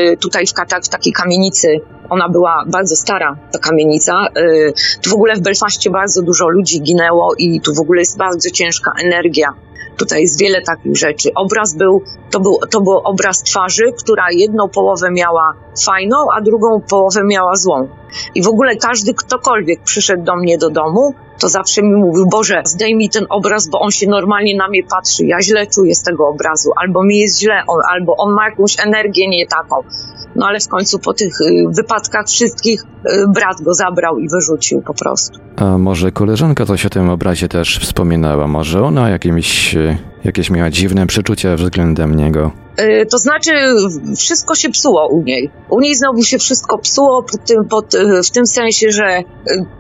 yy, tutaj w Katach, w takiej kamienicy. Ona była bardzo stara, ta kamienica. Yy, tu w ogóle w Belfaście bardzo dużo ludzi ginęło i tu w ogóle jest bardzo ciężka energia. Tutaj jest wiele takich rzeczy. Obraz był to, był, to był obraz twarzy, która jedną połowę miała fajną, a drugą połowę miała złą. I w ogóle każdy, ktokolwiek przyszedł do mnie do domu, to zawsze mi mówił, Boże, zdejmij ten obraz, bo on się normalnie na mnie patrzy, ja źle czuję z tego obrazu, albo mi jest źle, on, albo on ma jakąś energię nie taką. No ale w końcu po tych wypadkach wszystkich brat go zabrał i wyrzucił po prostu. A może koleżanka coś o tym obrazie też wspominała? Może ona jakimś, jakieś miała dziwne przeczucia względem niego? Yy, to znaczy wszystko się psuło u niej. U niej znowu się wszystko psuło pod tym, pod, w tym sensie, że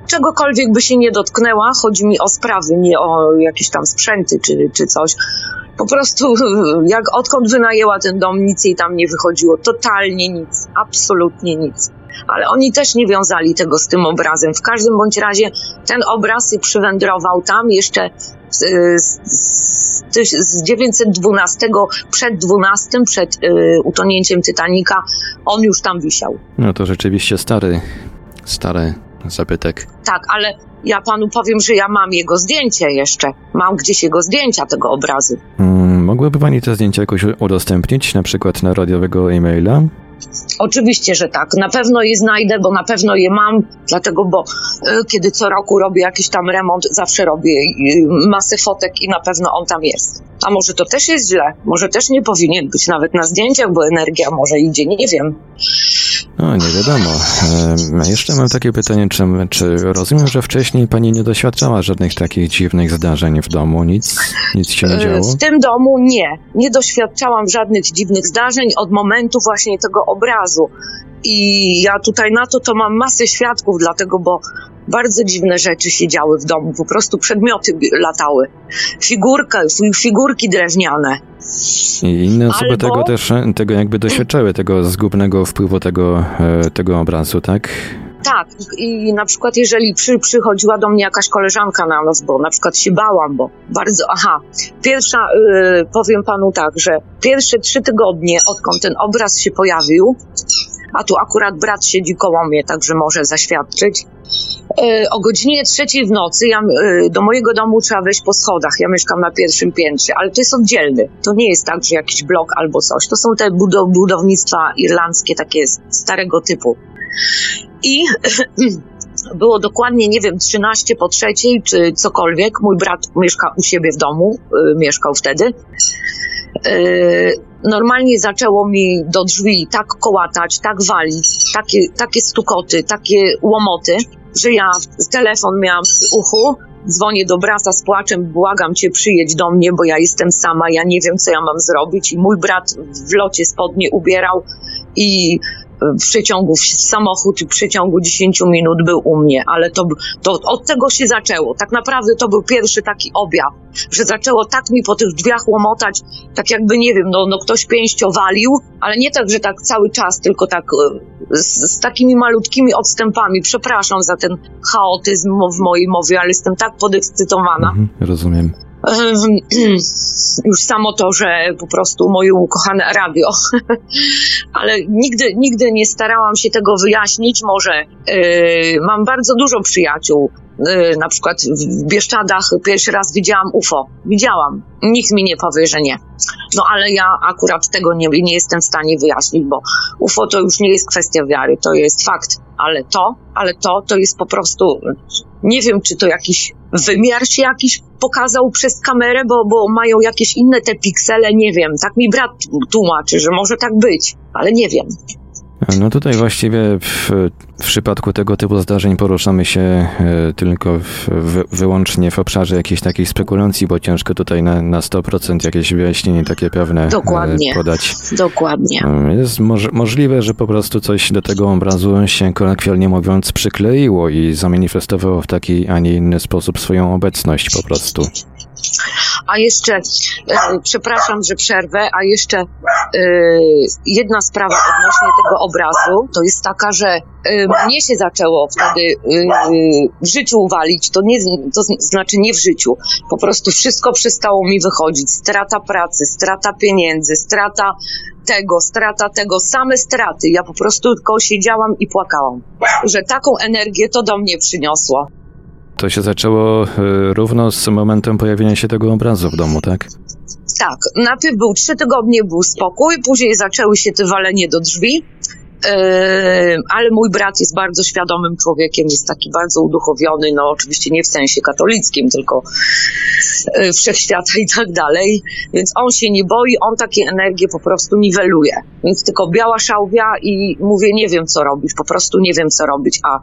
czegokolwiek by się nie dotknęła, chodzi mi o sprawy, nie o jakieś tam sprzęty czy, czy coś. Po prostu jak odkąd wynajęła ten dom, nic jej tam nie wychodziło. Totalnie nic, absolutnie nic. Ale oni też nie wiązali tego z tym obrazem. W każdym bądź razie ten obraz przywędrował tam jeszcze z, z, z dziewięćset dwunastego, przed dwunastym, przed y, utonięciem Tytanika. On już tam wisiał. No to rzeczywiście stary, stary zabytek. Tak, ale ja panu powiem, że ja mam jego zdjęcie jeszcze. Mam gdzieś jego zdjęcia tego obrazu. Hmm, mogłaby pani te zdjęcia jakoś udostępnić, na przykład na radiowego e-maila? Oczywiście, że tak. Na pewno je znajdę, bo na pewno je mam, dlatego, bo y, kiedy co roku robię jakiś tam remont, zawsze robię y, masę fotek i na pewno on tam jest. A może to też jest źle? Może też nie powinien być nawet na zdjęciach, bo energia może idzie, nie wiem. No, nie wiadomo. E, jeszcze mam takie pytanie, czy, czy rozumiem, że wcześniej pani nie doświadczała żadnych takich dziwnych zdarzeń w domu? Nic? Nic się nie działo? W tym domu nie. Nie doświadczałam żadnych dziwnych zdarzeń od momentu właśnie tego obrazu. I ja tutaj na to to mam masę świadków, dlatego, bo bardzo dziwne rzeczy się działy w domu. Po prostu przedmioty latały. Figurka, figurki drewniane. I inne osoby Albo... tego też, tego jakby doświadczały, tego zgubnego wpływu tego, tego obrazu, tak? Tak. I na przykład jeżeli przy, przychodziła do mnie jakaś koleżanka na noc, bo na przykład się bałam, bo bardzo, aha. Pierwsza, yy, powiem panu tak, że pierwsze trzy tygodnie, odkąd ten obraz się pojawił, a tu akurat brat siedzi koło mnie, także może zaświadczyć. Yy, o godzinie trzeciej w nocy ja, yy, do mojego domu trzeba wejść po schodach. Ja mieszkam na pierwszym piętrze, ale to jest oddzielny. To nie jest tak, że jakiś blok albo coś. To są te budow- budownictwa irlandzkie, takie starego typu. i było dokładnie, nie wiem, trzynaście po trzeciej czy cokolwiek. Mój brat mieszka u siebie w domu, mieszkał wtedy. Normalnie zaczęło mi do drzwi tak kołatać, tak walić, takie, takie stukoty, takie łomoty, że ja telefon miałam w uchu, dzwonię do brata z płaczem, błagam cię, przyjedź do mnie, bo ja jestem sama, ja nie wiem, co ja mam zrobić. I mój brat w locie spodnie ubierał i w przeciągu w samochód i w przeciągu dziesięć minut był u mnie, ale to, to od tego się zaczęło. Tak naprawdę to był pierwszy taki objaw, że zaczęło tak mi po tych drzwiach łomotać, tak jakby, nie wiem, no, no ktoś pięścią walił, ale nie tak, że tak cały czas, tylko tak z, z takimi malutkimi odstępami. Przepraszam za ten chaotyzm w mojej mowie, ale jestem tak podekscytowana. Mhm, rozumiem. Już samo to, że po prostu moje ukochane radio, ale nigdy, nigdy nie starałam się tego wyjaśnić. Może yy, mam bardzo dużo przyjaciół, yy, na przykład w Bieszczadach pierwszy raz widziałam U F O, widziałam, nikt mi nie powie, że nie. No ale ja akurat tego nie, nie jestem w stanie wyjaśnić, bo U F O to już nie jest kwestia wiary, to jest fakt, ale to, ale to, to jest po prostu, nie wiem, czy to jakiś wymiar się jakiś pokazał przez kamerę, bo, bo mają jakieś inne te piksele, nie wiem. Tak mi brat tłumaczy, że może tak być, ale nie wiem. No tutaj właściwie w, w przypadku tego typu zdarzeń poruszamy się tylko w, w, wyłącznie w obszarze jakiejś takiej spekulacji, bo ciężko tutaj na, na sto procent jakieś wyjaśnienie takie pewne dokładnie, podać. Dokładnie. Jest moż, możliwe, że po prostu coś do tego obrazu się kolokwialnie mówiąc przykleiło i zamanifestowało w taki, a nie inny sposób swoją obecność po prostu. A jeszcze, e, przepraszam, że przerwę, a jeszcze e, jedna sprawa odnośnie tego obrazu, to jest taka, że e, mnie się zaczęło wtedy e, w życiu walić, to, nie, to znaczy nie w życiu, po prostu wszystko przestało mi wychodzić, strata pracy, strata pieniędzy, strata tego, strata tego, same straty, ja po prostu tylko siedziałam i płakałam, że taką energię to do mnie przyniosło. To się zaczęło równo z momentem pojawienia się tego obrazu w domu, tak? Tak. Najpierw był trzy tygodnie, był spokój, później zaczęły się te walenie do drzwi, yy, ale mój brat jest bardzo świadomym człowiekiem, jest taki bardzo uduchowiony, no oczywiście nie w sensie katolickim, tylko yy, wszechświata i tak dalej, więc on się nie boi, on takie energie po prostu niweluje. Więc tylko biała szałwia i mówię, nie wiem co robić, po prostu nie wiem co robić, a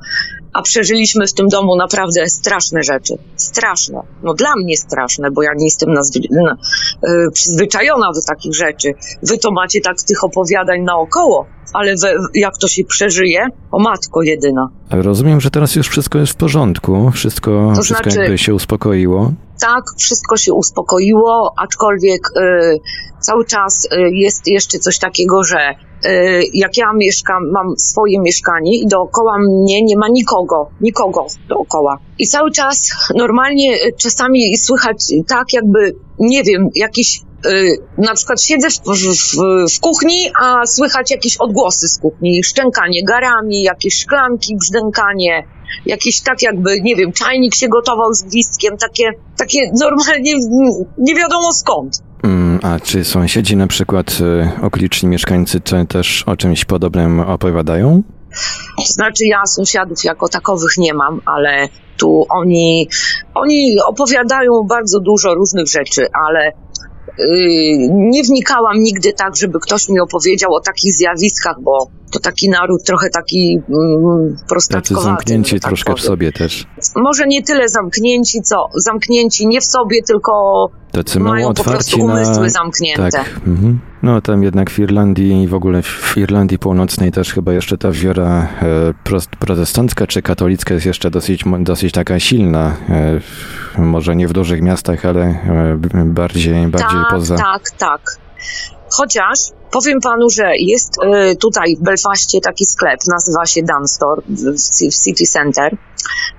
A przeżyliśmy w tym domu naprawdę straszne rzeczy. Straszne. No dla mnie straszne, bo ja nie jestem nazwy- na, yy, przyzwyczajona do takich rzeczy. Wy to macie tak tych opowiadań naokoło, ale we, jak to się przeżyje, o matko jedyna. Rozumiem, że teraz już wszystko jest w porządku. Wszystko, to wszystko znaczy, jakby się uspokoiło. Tak, wszystko się uspokoiło, aczkolwiek yy, cały czas yy, jest jeszcze coś takiego, że jak ja mieszkam, mam swoje mieszkanie i dookoła mnie nie ma nikogo, nikogo dookoła. I cały czas normalnie czasami słychać tak jakby, nie wiem, jakiś, na przykład siedzę w, w, w kuchni, a słychać jakieś odgłosy z kuchni, szczękanie garami, jakieś szklanki, brzdękanie, jakieś tak jakby, nie wiem, czajnik się gotował z gwizdkiem, takie, takie normalnie nie wiadomo skąd. A czy sąsiedzi, na przykład okoliczni mieszkańcy, czy też o czymś podobnym opowiadają? Znaczy ja sąsiadów jako takowych nie mam, ale tu oni, oni opowiadają bardzo dużo różnych rzeczy, ale yy, nie wnikałam nigdy tak, żeby ktoś mi opowiedział o takich zjawiskach, bo to taki naród trochę taki mm, prostaczkowaty. Tacy zamknięci tak troszkę powiem. W sobie też. Może nie tyle zamknięci, co zamknięci nie w sobie, tylko tacy mają po prostu umysły na... zamknięte. Tak. Mhm. No tam jednak w Irlandii i w ogóle w Irlandii Północnej też chyba jeszcze ta wiara e, prost, protestancka czy katolicka jest jeszcze dosyć, dosyć taka silna. E, w, może nie w dużych miastach, ale e, bardziej, bardziej tak, poza... Tak, tak, tak. Chociaż powiem panu, że jest y, tutaj w Belfaście taki sklep, nazywa się Dunstore w, w City Center.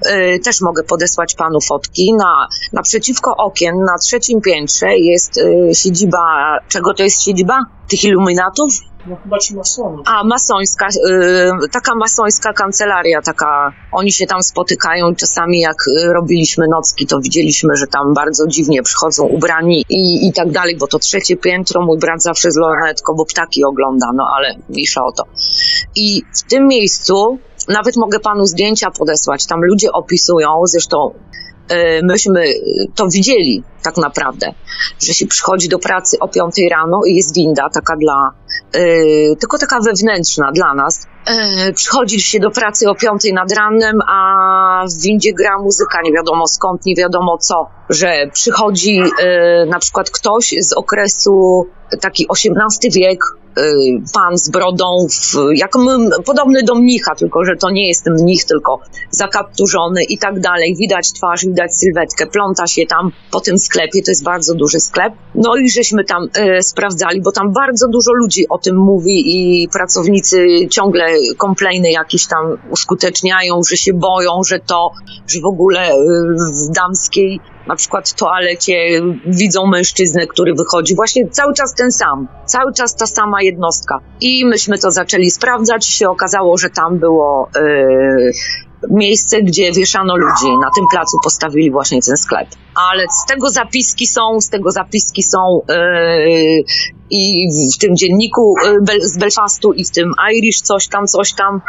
Y, też mogę podesłać panu fotki. Na, naprzeciwko okien, na trzecim piętrze jest y, siedziba, czego to jest siedziba? Tych iluminatów? No chyba ci masonów. A, masońska, y, taka masońska kancelaria, taka, oni się tam spotykają i czasami jak robiliśmy nocki, to widzieliśmy, że tam bardzo dziwnie przychodzą ubrani i, i tak dalej, bo to trzecie piętro, mój brat zawsze z lornetką, bo ptaki ogląda, no ale mniejsza o to. I w tym miejscu Nawet mogę panu zdjęcia podesłać, tam ludzie opisują, zresztą myśmy to widzieli tak naprawdę, że się przychodzi do pracy o piątej rano i jest winda taka dla, yy, tylko taka wewnętrzna dla nas. Yy, przychodzi się do pracy o piątej nad ranem, a w windzie gra muzyka nie wiadomo skąd, nie wiadomo co, że przychodzi yy, na przykład ktoś z okresu taki osiemnasty wiek, pan z brodą, w, jak podobny do mnicha, tylko że to nie jest ten mnich, tylko zakapturzony i tak dalej. Widać twarz, widać sylwetkę, pląta się tam po tym sklepie, to jest bardzo duży sklep. No i żeśmy tam e, sprawdzali, bo tam bardzo dużo ludzi o tym mówi i pracownicy ciągle komplejny jakieś tam uskuteczniają, że się boją, że to, że w ogóle w damskiej na przykład w toalecie widzą mężczyznę, który wychodzi. Właśnie cały czas ten sam, cały czas ta sama jednostka. I myśmy to zaczęli sprawdzać. Się okazało, że tam było yy, miejsce, gdzie wieszano ludzi. Na tym placu postawili właśnie ten sklep. Ale z tego zapiski są, z tego zapiski są yy, i w tym dzienniku yy, z Belfastu i w tym Irish coś tam, coś tam,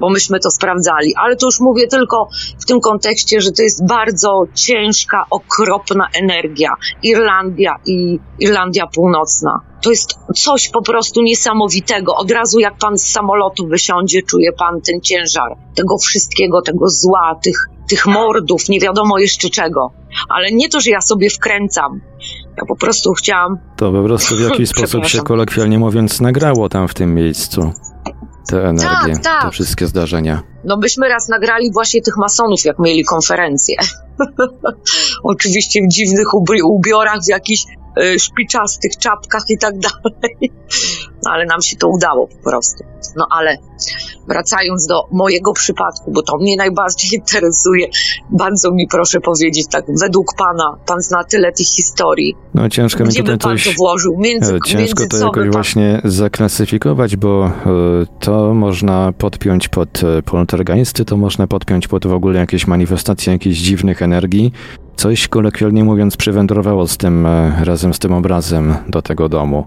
bo myśmy to sprawdzali. Ale to już mówię tylko w tym kontekście, że to jest bardzo ciężka, okropna energia. Irlandia i Irlandia Północna. To jest coś po prostu niesamowitego. Od razu jak pan z samolotu wysiądzie, czuje pan ten ciężar tego wszystkiego, tego zła, tych, tych mordów, nie wiadomo jeszcze czego. Ale nie to, że ja sobie wkręcam. Ja po prostu chciałam... To po prostu w jakiś sposób się kolokwialnie mówiąc nagrało tam w tym miejscu. Te energie, tak, tak. Te wszystkie zdarzenia. No byśmy raz nagrali właśnie tych masonów, jak mieli konferencję. Oczywiście w dziwnych ubi- ubiorach, w jakichś y, szpiczastych czapkach i tak dalej. No ale nam się to udało po prostu. No ale wracając do mojego przypadku, bo to mnie najbardziej interesuje, bardzo mi proszę powiedzieć, tak według pana, pan zna tyle tych historii. No ciężko mi tutaj coś, to włożył? Między, ciężko to jakoś pan... właśnie zaklasyfikować, bo y, to można podpiąć pod poltergeisty, to można podpiąć pod w ogóle jakieś manifestacje jakichś dziwnych energii. Coś kolokwialnie mówiąc przywędrowało z tym, y, razem z tym obrazem do tego domu.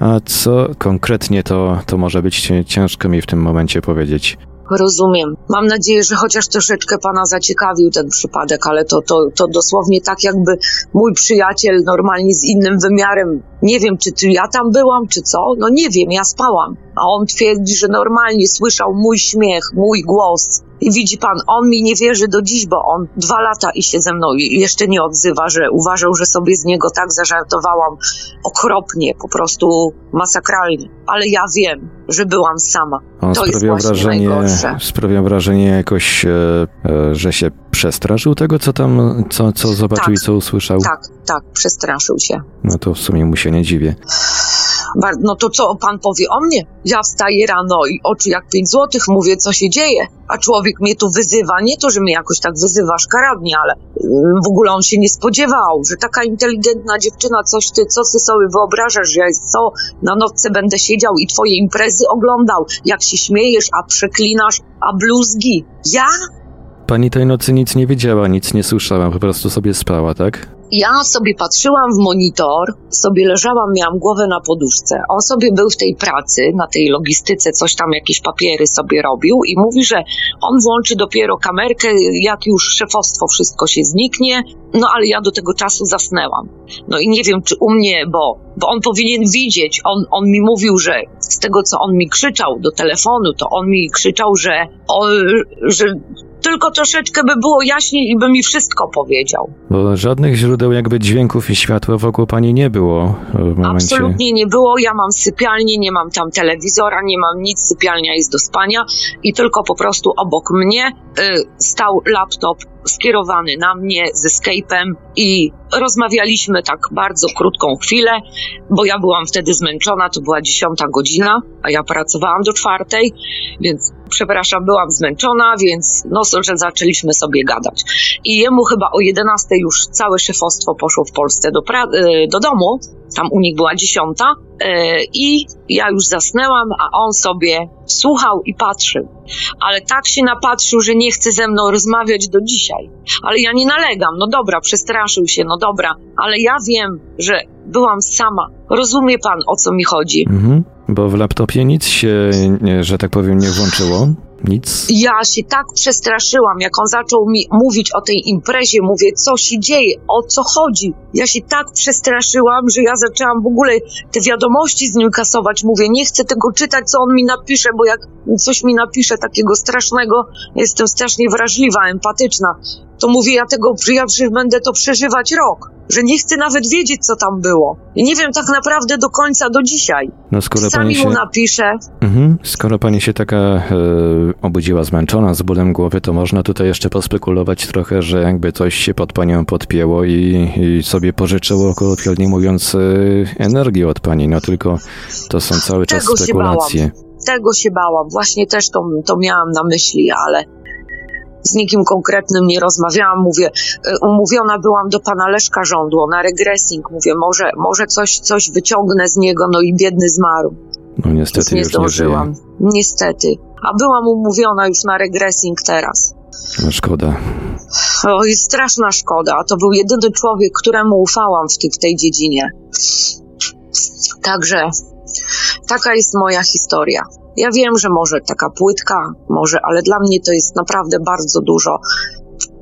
A co konkretnie to, to może być ciężko mi w tym momencie powiedzieć. Rozumiem. Mam nadzieję, że chociaż troszeczkę pana zaciekawił ten przypadek, ale to, to, to dosłownie tak jakby mój przyjaciel normalnie z innym wymiarem. Nie wiem, czy ty, ja tam byłam, czy co? No nie wiem, ja spałam. A on twierdzi, że normalnie słyszał mój śmiech, mój głos. I widzi pan, on mi nie wierzy do dziś, bo on dwa lata i się ze mną i jeszcze nie odzywa, że uważał, że sobie z niego tak zażartowałam okropnie, po prostu masakralnie. Ale ja wiem, że byłam sama. On to jest właśnie wrażenie, najgorsze. Sprawia wrażenie jakoś, e, e, że się przestraszył tego, co tam, co, co zobaczył tak, i co usłyszał? Tak, tak, przestraszył się. No to w sumie mu się nie dziwię. No to co pan powie o mnie? Ja wstaję rano i oczy jak pięć złotych, mówię, co się dzieje, a człowiek mnie tu wyzywa, nie to, że mnie jakoś tak wyzywa szkaradnie, ale w ogóle on się nie spodziewał, że taka inteligentna dziewczyna, coś ty, co ty sobie wyobrażasz, że ja co, na nocce będę siedział i twoje imprezy oglądał, jak się śmiejesz, a przeklinasz, a bluzgi. Ja? Pani tej nocy nic nie wiedziała, nic nie słyszała, po prostu sobie spała, tak? Ja sobie patrzyłam w monitor, sobie leżałam, miałam głowę na poduszce. On sobie był w tej pracy, na tej logistyce, coś tam, jakieś papiery sobie robił i mówi, że on włączy dopiero kamerkę, jak już szefostwo wszystko się zniknie, no ale ja do tego czasu zasnęłam. No i nie wiem, czy u mnie, bo, bo on powinien widzieć, on, on mi mówił, że z tego, co on mi krzyczał do telefonu, to on mi krzyczał, że... O, że tylko troszeczkę by było jaśniej i by mi wszystko powiedział. Bo żadnych źródeł jakby dźwięków i światła wokół pani nie było w momencie. Absolutnie nie było. Ja mam sypialnię, nie mam tam telewizora, nie mam nic. Sypialnia jest do spania i tylko po prostu obok mnie y, stał laptop skierowany na mnie ze Skype'em i rozmawialiśmy tak bardzo krótką chwilę, bo ja byłam wtedy zmęczona, to była dziesiąta godzina, a ja pracowałam do czwartej, więc przepraszam, byłam zmęczona, więc no, że zaczęliśmy sobie gadać. I jemu chyba o jedenastej już całe szefostwo poszło w Polsce do, pra- do domu, tam u nich była dziesiąta i ja już zasnęłam, a on sobie słuchał i patrzył. Ale tak się napatrzył, że nie chce ze mną rozmawiać do dzisiaj. Ale ja nie nalegam, no dobra, przestraszył się, no dobra, ale ja wiem, że byłam sama. Rozumie pan, o co mi chodzi? Mhm, bo w laptopie nic się, że tak powiem, nie włączyło. Nic. Ja się tak przestraszyłam, jak on zaczął mi mówić o tej imprezie, mówię, co się dzieje, o co chodzi. Ja się tak przestraszyłam, że ja zaczęłam w ogóle te wiadomości z nim kasować, mówię, nie chcę tego czytać, co on mi napisze, bo jak coś mi napisze takiego strasznego, jestem strasznie wrażliwa, empatyczna, to mówię, ja tego, ja będę to przeżywać rok, że nie chcę nawet wiedzieć, co tam było. I nie wiem tak naprawdę do końca, do dzisiaj. No, skoro Sami się... mu napiszę. Mhm. Skoro pani się taka e, obudziła zmęczona, z bólem głowy, to można tutaj jeszcze pospekulować trochę, że jakby coś się pod panią podpięło i, i sobie pożyczyło, kolokwialnie mówiąc, e, energię od pani. No tylko to są cały czas Tego spekulacje. Się bałam. Tego się bałam. Właśnie też to, to miałam na myśli, ale... Z nikim konkretnym nie rozmawiałam, mówię, umówiona byłam do pana Leszka Rządło na regresing, mówię, może, może coś, coś wyciągnę z niego, no i biedny zmarł. No niestety już nie zdążyłam. Niestety. A byłam umówiona już na regresing teraz. No szkoda. O, jest straszna szkoda, a to był jedyny człowiek, któremu ufałam w tej, w tej dziedzinie. Także taka jest moja historia. Ja wiem, że może taka płytka, może, ale dla mnie to jest naprawdę bardzo dużo,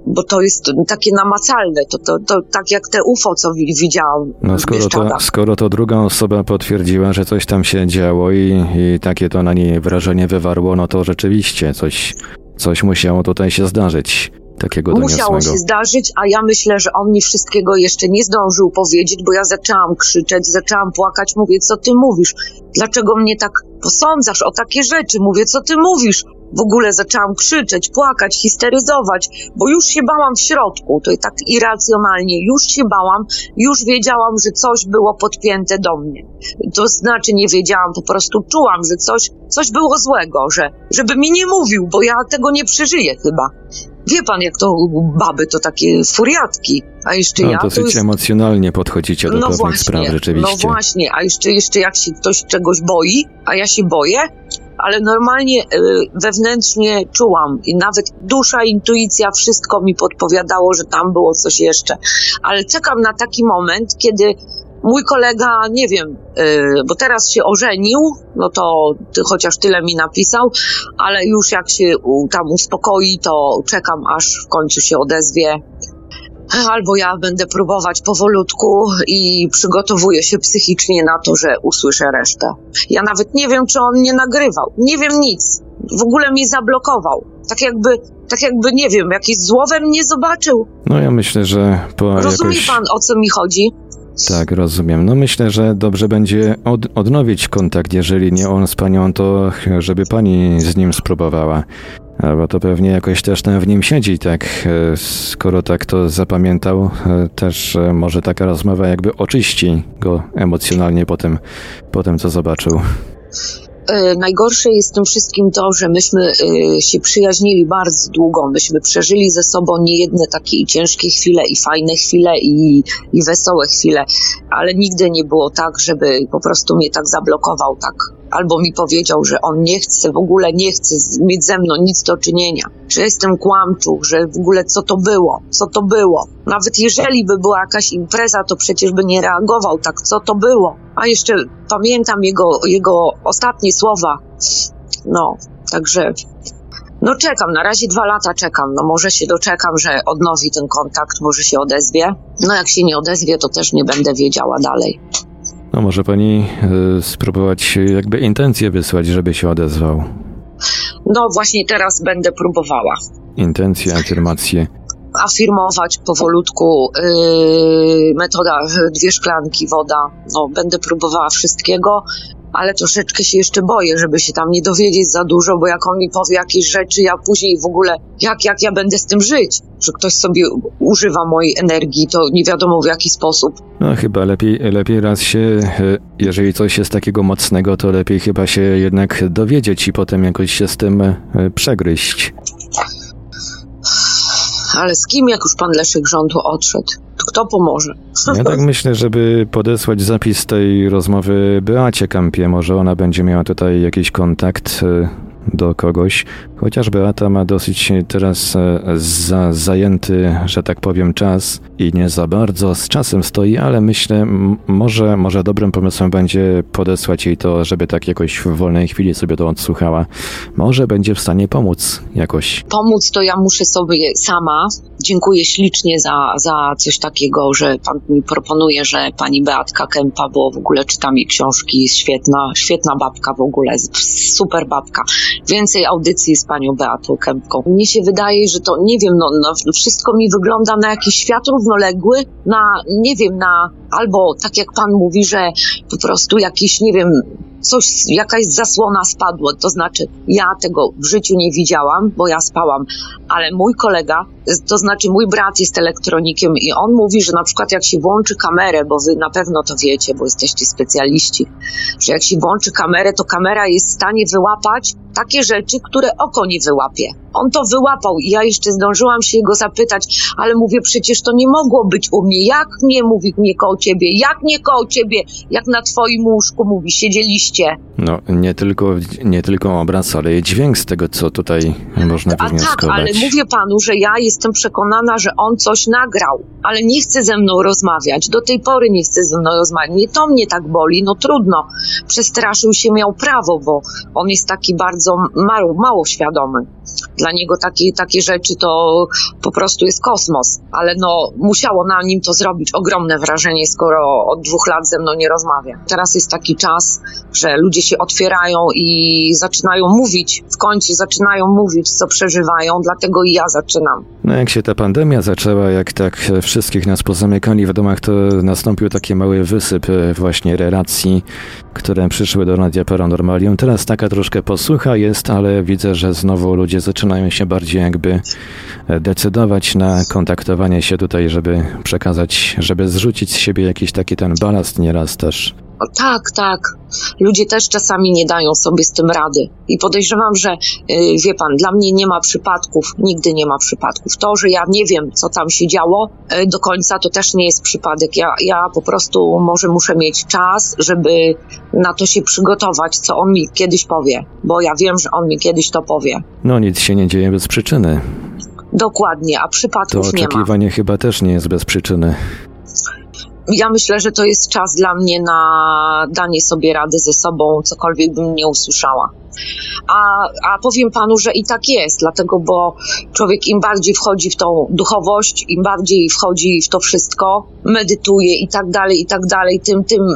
bo to jest takie namacalne, to, to, to tak jak te U F O, co widziałam no skoro w Bieszczadach. To, skoro to druga osoba potwierdziła, że coś tam się działo i, i takie to na niej wrażenie wywarło, no to rzeczywiście coś, coś musiało tutaj się zdarzyć. Takiego musiało się zdarzyć, a ja myślę, że on mi wszystkiego jeszcze nie zdążył powiedzieć, bo ja zaczęłam krzyczeć, zaczęłam płakać, mówię, co ty mówisz? Dlaczego mnie tak posądzasz o takie rzeczy? Mówię, co ty mówisz? W ogóle zaczęłam krzyczeć, płakać, histeryzować, bo już się bałam w środku, to i tak irracjonalnie, już się bałam, już wiedziałam, że coś było podpięte do mnie. To znaczy nie wiedziałam, po prostu czułam, że coś, coś było złego, że żeby mi nie mówił, bo ja tego nie przeżyję chyba. Wie pan, jak to baby, to takie furiatki, a jeszcze no, ja... Dosyć to jest... emocjonalnie podchodzicie do no pewnych właśnie, spraw, rzeczywiście. No właśnie, a jeszcze, jeszcze jak się ktoś czegoś boi, a ja się boję, ale normalnie y, wewnętrznie czułam i nawet dusza, intuicja, wszystko mi podpowiadało, że tam było coś jeszcze. Ale czekam na taki moment, kiedy mój kolega, nie wiem, y, bo teraz się ożenił, no to ty, chociaż tyle mi napisał, ale już jak się u, tam uspokoi, to czekam, aż w końcu się odezwie. Albo ja będę próbować powolutku i przygotowuję się psychicznie na to, że usłyszę resztę. Ja nawet nie wiem, czy on nie nagrywał. Nie wiem nic. W ogóle mnie zablokował. Tak jakby, tak jakby nie wiem, jakiś złowem nie zobaczył. No ja myślę, że... po Rozumie jakoś... pan, o co mi chodzi? Tak, rozumiem. No myślę, że dobrze będzie od, odnowić kontakt. Jeżeli nie on z panią, to żeby pani z nim spróbowała. Albo to pewnie jakoś też tam w nim siedzi, tak, skoro tak to zapamiętał, też może taka rozmowa jakby oczyści go emocjonalnie po tym, po tym co zobaczył. Najgorsze jest tym wszystkim to, że myśmy się przyjaźnili bardzo długo, myśmy przeżyli ze sobą niejedne takie i ciężkie chwile, i fajne chwile, i, i wesołe chwile, ale nigdy nie było tak, żeby po prostu mnie tak zablokował, tak. Albo mi powiedział, że on nie chce, w ogóle nie chce mieć ze mną nic do czynienia, że jestem kłamczuch, że w ogóle co to było, co to było. Nawet jeżeli by była jakaś impreza, to przecież by nie reagował tak, co to było. A jeszcze pamiętam jego, jego ostatnie słowa, no, także... No czekam, na razie dwa lata czekam, no może się doczekam, że odnowi ten kontakt, może się odezwie. No jak się nie odezwie, to też nie będę wiedziała dalej. No może pani y, spróbować jakby intencje wysłać, żeby się odezwał. No właśnie teraz będę próbowała. Intencje, afirmacje. Afirmować powolutku, y, metoda dwie szklanki, woda. No będę próbowała wszystkiego, ale troszeczkę się jeszcze boję, żeby się tam nie dowiedzieć za dużo, bo jak on mi powie jakieś rzeczy, ja później w ogóle, jak, jak ja będę z tym żyć? Że ktoś sobie używa mojej energii, to nie wiadomo w jaki sposób. No chyba lepiej, lepiej raz się, jeżeli coś jest takiego mocnego, to lepiej chyba się jednak dowiedzieć i potem jakoś się z tym przegryźć. Ale z kim, jak już pan Leszek Rządło odszedł? Kto pomoże? Ja tak myślę, żeby podesłać zapis tej rozmowy Beacie Kępie. Może ona będzie miała tutaj jakiś kontakt do kogoś. Chociaż Beata ma dosyć teraz za zajęty, że tak powiem, czas i nie za bardzo z czasem stoi, ale myślę, może, może dobrym pomysłem będzie podesłać jej to, żeby tak jakoś w wolnej chwili sobie to odsłuchała. Może będzie w stanie pomóc jakoś. Pomóc to ja muszę sobie sama. Dziękuję ślicznie za, za coś takiego, że pan mi proponuje, że pani Beatka Kępa, bo w ogóle czytam jej książki, jest świetna, świetna babka w ogóle, super babka. Więcej audycji z panią Beatą Kępką. Mnie się wydaje, że to, nie wiem, no, no wszystko mi wygląda na jakiś świat równoległy, na, nie wiem, na, albo tak jak pan mówi, że po prostu jakiś, nie wiem, coś, jakaś zasłona spadła, to znaczy ja tego w życiu nie widziałam, bo ja spałam, ale mój kolega, to znaczy mój brat jest elektronikiem i on mówi, że na przykład jak się włączy kamerę, bo wy na pewno to wiecie, bo jesteście specjaliści, że jak się włączy kamerę, to kamera jest w stanie wyłapać takie rzeczy, które oko nie wyłapie. On to wyłapał i ja jeszcze zdążyłam się go zapytać, ale mówię, przecież to nie mogło być u mnie, jak nie mówi nie koło ciebie, jak nie koło ciebie, jak na twoim łóżku mówi, siedzieliście. No, nie tylko, nie tylko obraz, ale i dźwięk z tego, co tutaj można wywnioskować. A tak, ale mówię panu, że ja jestem przekonana, że on coś nagrał, ale nie chce ze mną rozmawiać, do tej pory nie chce ze mną rozmawiać, nie, to mnie tak boli, no trudno, przestraszył się, miał prawo, bo on jest taki bardzo mało, mało świadomy. Dla niego takie, takie rzeczy to po prostu jest kosmos, ale no musiało na nim to zrobić ogromne wrażenie, skoro od dwóch lat ze mną nie rozmawia. Teraz jest taki czas, że ludzie się otwierają i zaczynają mówić, w końcu zaczynają mówić, co przeżywają, dlatego i ja zaczynam. No jak się ta pandemia zaczęła, jak tak wszystkich nas pozamykali w domach, to nastąpił taki mały wysyp właśnie relacji, które przyszły do Radia Paranormalium. Teraz taka troszkę posłucha jest, ale widzę, że znowu ludzie zaczynają się bardziej jakby decydować na kontaktowanie się tutaj, żeby przekazać, żeby zrzucić z siebie jakiś taki ten balast nieraz też. O, tak, tak. Ludzie też czasami nie dają sobie z tym rady. I podejrzewam, że yy, wie pan, dla mnie nie ma przypadków, nigdy nie ma przypadków. To, że ja nie wiem, co tam się działo yy, do końca, to też nie jest przypadek. Ja, ja po prostu może muszę mieć czas, żeby na to się przygotować, co on mi kiedyś powie. Bo ja wiem, że on mi kiedyś to powie. No nic się nie dzieje bez przyczyny. Dokładnie, a przypadków nie ma. To oczekiwanie chyba też nie jest bez przyczyny. Ja myślę, że to jest czas dla mnie na danie sobie rady ze sobą, cokolwiek bym nie usłyszała. A, a powiem panu, że i tak jest, dlatego, bo człowiek im bardziej wchodzi w tą duchowość, im bardziej wchodzi w to wszystko, medytuje i tak dalej, i tak dalej, tym, tym,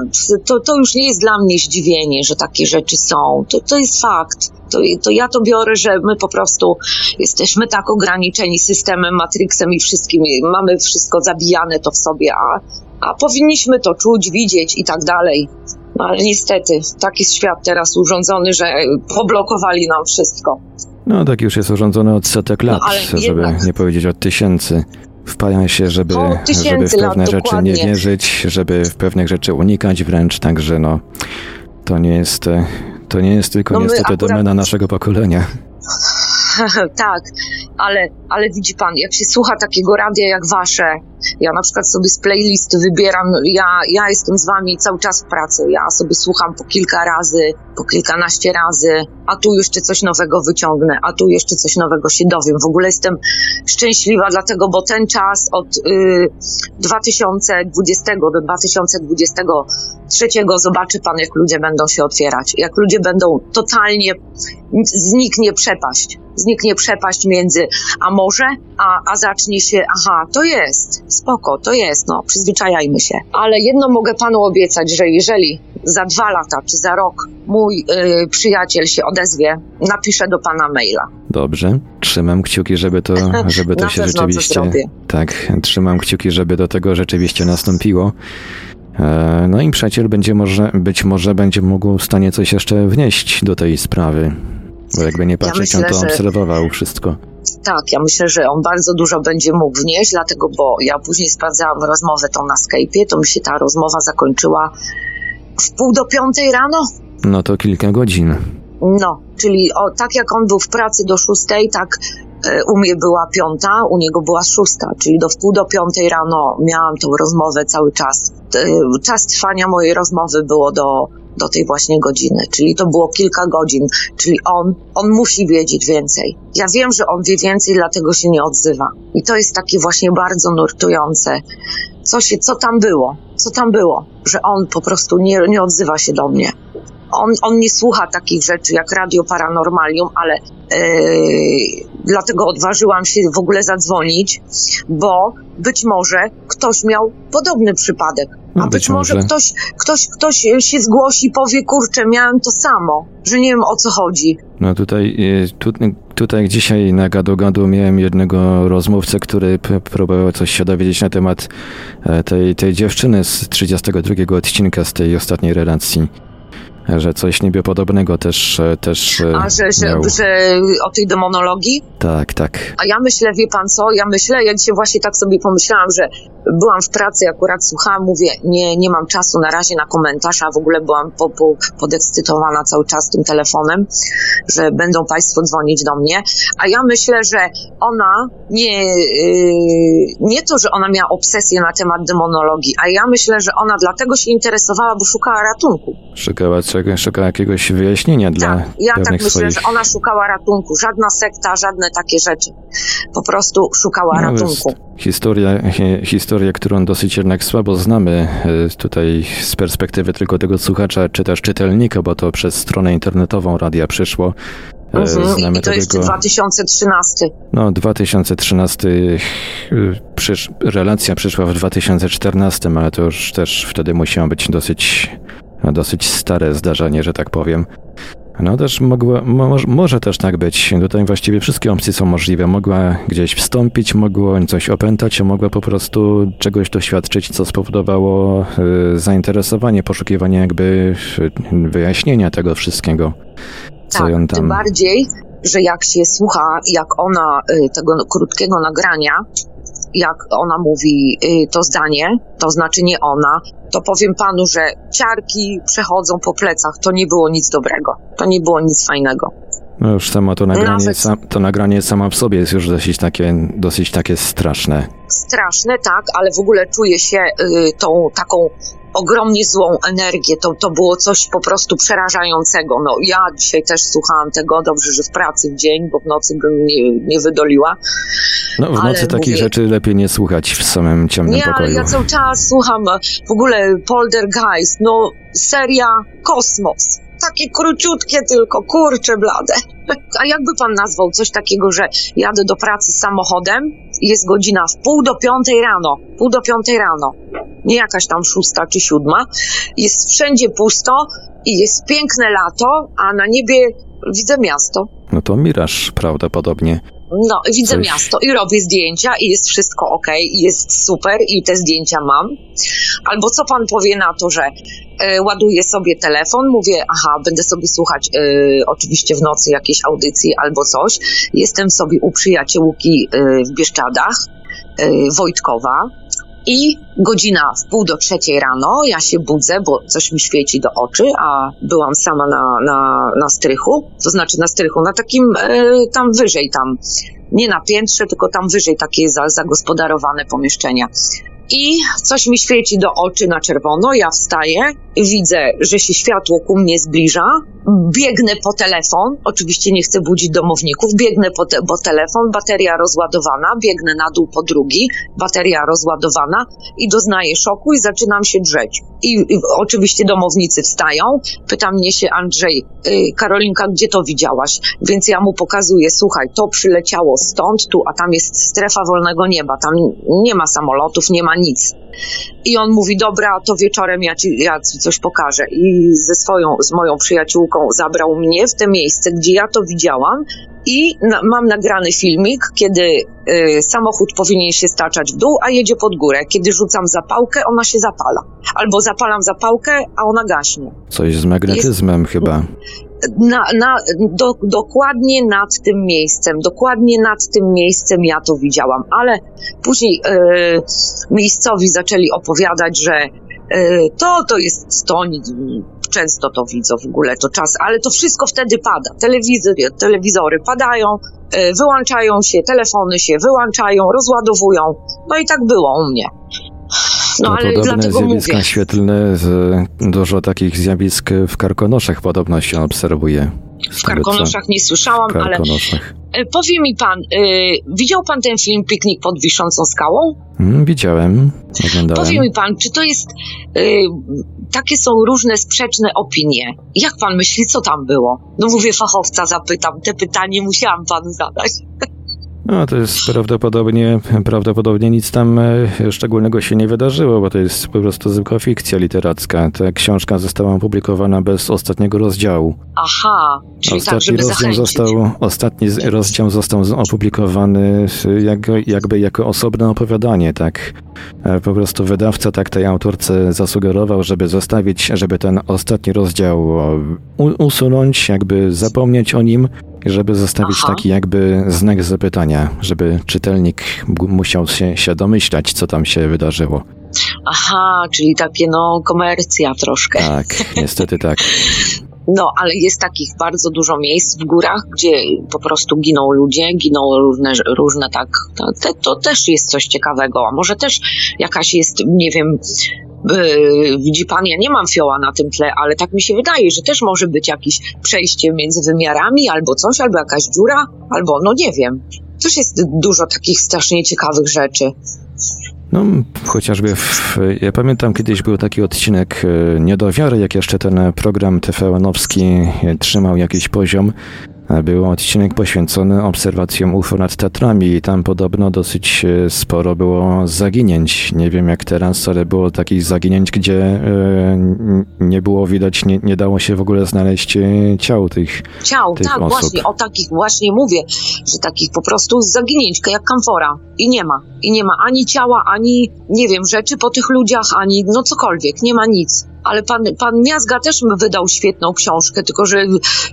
to, to już nie jest dla mnie zdziwienie, że takie rzeczy są, to, to jest fakt. To, to ja to biorę, że my po prostu jesteśmy tak ograniczeni systemem, Matrixem i wszystkim, mamy wszystko zabijane to w sobie, a, a powinniśmy to czuć, widzieć i tak dalej. No ale niestety, tak jest świat teraz urządzony, że poblokowali nam wszystko. No tak już jest urządzone od setek lat, no, żeby jednak nie powiedzieć od tysięcy. Wpaja się, żeby, żeby w pewne rzeczy dokładnie nie wierzyć, żeby w pewnych rzeczy unikać wręcz, także no to nie jest, to nie jest tylko no niestety akurat domena naszego pokolenia. Tak, ale, ale widzi pan, jak się słucha takiego radia jak wasze, ja na przykład sobie z playlisty wybieram, ja, ja jestem z wami cały czas w pracy, ja sobie słucham po kilka razy, po kilkanaście razy, a tu jeszcze coś nowego wyciągnę, a tu jeszcze coś nowego się dowiem. W ogóle jestem szczęśliwa dlatego, bo ten czas od y, dwa tysiące dwudziestego do dwa tysiące dwudziestego trzeciego zobaczy pan, jak ludzie będą się otwierać, jak ludzie będą totalnie, zniknie przepaść. Zniknie przepaść między a może, a, a zacznie się, aha, to jest, spoko, to jest, no, przyzwyczajajmy się. Ale jedno mogę panu obiecać, że jeżeli za dwa lata czy za rok mój y, przyjaciel się odezwie, napiszę do pana maila. Dobrze, trzymam kciuki, żeby to, żeby to się rzeczywiście... Tak, trzymam kciuki, żeby do tego rzeczywiście nastąpiło. No i przyjaciel będzie może, być może będzie mógł w stanie coś jeszcze wnieść do tej sprawy. Bo jakby nie patrzeć, ja myślę, on to obserwował że... wszystko. Tak, ja myślę, że on bardzo dużo będzie mógł wnieść, dlatego, bo ja później sprawdzałam rozmowę tą na Skype'ie, to mi się ta rozmowa zakończyła w pół do piątej rano. No to kilka godzin. No, czyli o, tak jak on był w pracy do szóstej, tak u mnie była piąta, u niego była szósta, czyli do wpół do piątej rano miałam tą rozmowę cały czas. Czas trwania mojej rozmowy było do do tej właśnie godziny, czyli to było kilka godzin, czyli on, on musi wiedzieć więcej. Ja wiem, że on wie więcej, dlatego się nie odzywa. I to jest takie właśnie bardzo nurtujące. Co się, co tam było? Co tam było? Że on po prostu nie, nie odzywa się do mnie. On, on nie słucha takich rzeczy jak Radio Paranormalium, ale yy, dlatego odważyłam się w ogóle zadzwonić, bo być może ktoś miał podobny przypadek, a być, być może, może ktoś, ktoś, ktoś się zgłosi, powie, kurczę, miałem to samo, że nie wiem, o co chodzi. No tutaj, tu, tutaj dzisiaj na gadu-gadu miałem jednego rozmówcę, który p- próbował coś się dowiedzieć na temat tej, tej dziewczyny z trzydziestego drugiego odcinka z tej ostatniej relacji. Że coś niby podobnego też, też A, że, że, że o tej demonologii? Tak, tak. A ja myślę, wie pan co, ja myślę, ja dzisiaj właśnie tak sobie pomyślałam, że byłam w pracy, akurat słuchałam, mówię, nie, nie mam czasu na razie na komentarz, a w ogóle byłam po, po, podekscytowana cały czas tym telefonem, że będą państwo dzwonić do mnie. A ja myślę, że ona nie, yy, nie to, że ona miała obsesję na temat demonologii, a ja myślę, że ona dlatego się interesowała, bo szukała ratunku. Szukała Szukała jakiegoś wyjaśnienia tak, dla ja tak myślę, swoich... że ona szukała ratunku. Żadna sekta, żadne takie rzeczy. Po prostu szukała no, ratunku. Historia, historia, którą dosyć jednak słabo znamy tutaj z perspektywy tylko tego słuchacza, czy też czytelnika, bo to przez stronę internetową radia przyszło. Mhm, znamy i to jest tego... dwa tysiące trzynasty. No, dwa tysiące trzynasty. Przysz... Relacja przyszła w dwa tysiące czternastym, ale to już też wtedy musiało być dosyć... Dosyć stare zdarzenie, że tak powiem. No też mogła, mo, może też tak być. Tutaj właściwie wszystkie opcje są możliwe. Mogła gdzieś wstąpić, mogło coś opętać, mogła po prostu czegoś doświadczyć, co spowodowało y, zainteresowanie, poszukiwanie jakby wyjaśnienia tego wszystkiego. Co tak, ją tam... tym bardziej, że jak się słucha, jak ona y, tego krótkiego nagrania, jak ona mówi y, to zdanie, to znaczy nie ona, to powiem panu, że ciarki przechodzą po plecach. To nie było nic dobrego. To nie było nic fajnego. No już samo to nagranie, Nawet... sam, to nagranie sama w sobie jest już dosyć takie, dosyć takie straszne. Straszne, tak, ale w ogóle czuję się y, tą taką ogromnie złą energię. To, to było coś po prostu przerażającego. No ja dzisiaj też słuchałam tego. Dobrze, że w pracy w dzień, bo w nocy bym nie, nie wydoliła. No w nocy ale takich mówię, rzeczy lepiej nie słuchać w samym ciemnym nie, pokoju. Nie, ja cały czas słucham w ogóle Poltergeist. No seria Kosmos. Takie króciutkie tylko, kurczę blade. A jakby pan nazwał coś takiego, że jadę do pracy samochodem, jest godzina w pół do piątej rano, pół do piątej rano, nie jakaś tam szósta czy siódma, jest wszędzie pusto i jest piękne lato, a na niebie widzę miasto. No to miraż prawdopodobnie. No, widzę Coś. miasto i robię zdjęcia i jest wszystko okej, okay, jest super i te zdjęcia mam. Albo co pan powie na to, że y, ładuję sobie telefon, mówię, aha, będę sobie słuchać y, oczywiście w nocy jakiejś audycji albo coś. Jestem sobie u przyjaciółki y, w Bieszczadach, y, Wojtkowa i godzina w pół do trzeciej rano, ja się budzę, bo coś mi świeci do oczy, a byłam sama na, na, na strychu, to znaczy na strychu, na takim y, tam wyżej tam, nie na piętrze, tylko tam wyżej takie za, zagospodarowane pomieszczenia. I coś mi świeci do oczy na czerwono, ja wstaję, widzę, że się światło ku mnie zbliża, biegnę po telefon, oczywiście nie chcę budzić domowników, biegnę po, te, po telefon, bateria rozładowana, biegnę na dół po drugi, bateria rozładowana i doznaję szoku i zaczynam się drzeć. I, i oczywiście domownicy wstają, pyta mnie się Andrzej, y, Karolinka, gdzie to widziałaś? Więc ja mu pokazuję, słuchaj, to przyleciało stąd, tu, a tam jest strefa wolnego nieba, tam nie ma samolotów, nie ma nic. I on mówi, dobra, to wieczorem ja ci, ja ci coś pokażę. I ze swoją, z moją przyjaciółką zabrał mnie w te miejsce, gdzie ja to widziałam i na, mam nagrany filmik, kiedy y, samochód powinien się staczać w dół, a jedzie pod górę. Kiedy rzucam zapałkę, ona się zapala. Albo zapalam zapałkę, a ona gaśnie. Coś z magnetyzmem Jest... chyba. Na, na, do, dokładnie nad tym miejscem, dokładnie nad tym miejscem ja to widziałam, ale później y, miejscowi zaczęli opowiadać, że y, to, to jest to, często to widzą w ogóle, to czas, ale to wszystko wtedy pada, telewizory, telewizory padają, y, wyłączają się, telefony się wyłączają, rozładowują, no i tak było u mnie. No, ale podobne dlatego zjawiska mówię. Świetlne, dużo takich zjawisk w Karkonoszach podobno się obserwuje. W Karkonoszach nie słyszałam, ale powie mi pan, yy, widział pan ten film Piknik pod wiszącą skałą? Mm, widziałem, oglądałem. Powie mi pan, czy to jest, yy, takie są różne sprzeczne opinie. Jak pan myśli, co tam było? No mówię, fachowca zapytam, te pytanie musiałam panu zadać. No to jest prawdopodobnie, prawdopodobnie nic tam szczególnego się nie wydarzyło, bo to jest po prostu zwykła fikcja literacka. Ta książka została opublikowana bez ostatniego rozdziału. Aha, czyli ostatni tak, żeby rozdział został, ostatni rozdział został opublikowany jak, jakby jako osobne opowiadanie, tak? Po prostu wydawca tak tej autorce zasugerował, żeby zostawić, żeby ten ostatni rozdział usunąć, jakby zapomnieć o nim, żeby zostawić Aha. taki jakby znak zapytania, żeby czytelnik musiał się, się domyślać, co tam się wydarzyło. Aha, czyli takie no komercja troszkę. Tak, niestety tak. No, ale jest takich bardzo dużo miejsc w górach, gdzie po prostu giną ludzie, giną różne, różne tak, to, to też jest coś ciekawego, a może też jakaś jest, nie wiem, yy, widzi pan, ja nie mam fioła na tym tle, ale tak mi się wydaje, że też może być jakieś przejście między wymiarami albo coś, albo jakaś dziura, albo no nie wiem, też jest dużo takich strasznie ciekawych rzeczy. No, chociażby, w, ja pamiętam, kiedyś był taki odcinek Niedowiary, jak jeszcze ten program T V N-owski trzymał jakiś poziom. Był odcinek poświęcony obserwacjom U F O nad Tatrami i tam podobno dosyć sporo było zaginięć. Nie wiem jak teraz, ale było takich zaginięć, gdzie nie było widać, nie, nie dało się w ogóle znaleźć ciał tych, ciał, tych tak, osób. Właśnie, o takich właśnie mówię, że takich po prostu zaginięć, jak kamfora. I nie ma. I nie ma ani ciała, ani, nie wiem, rzeczy po tych ludziach, ani no cokolwiek. Nie ma nic. Ale pan, pan Miazga też wydał świetną książkę, tylko że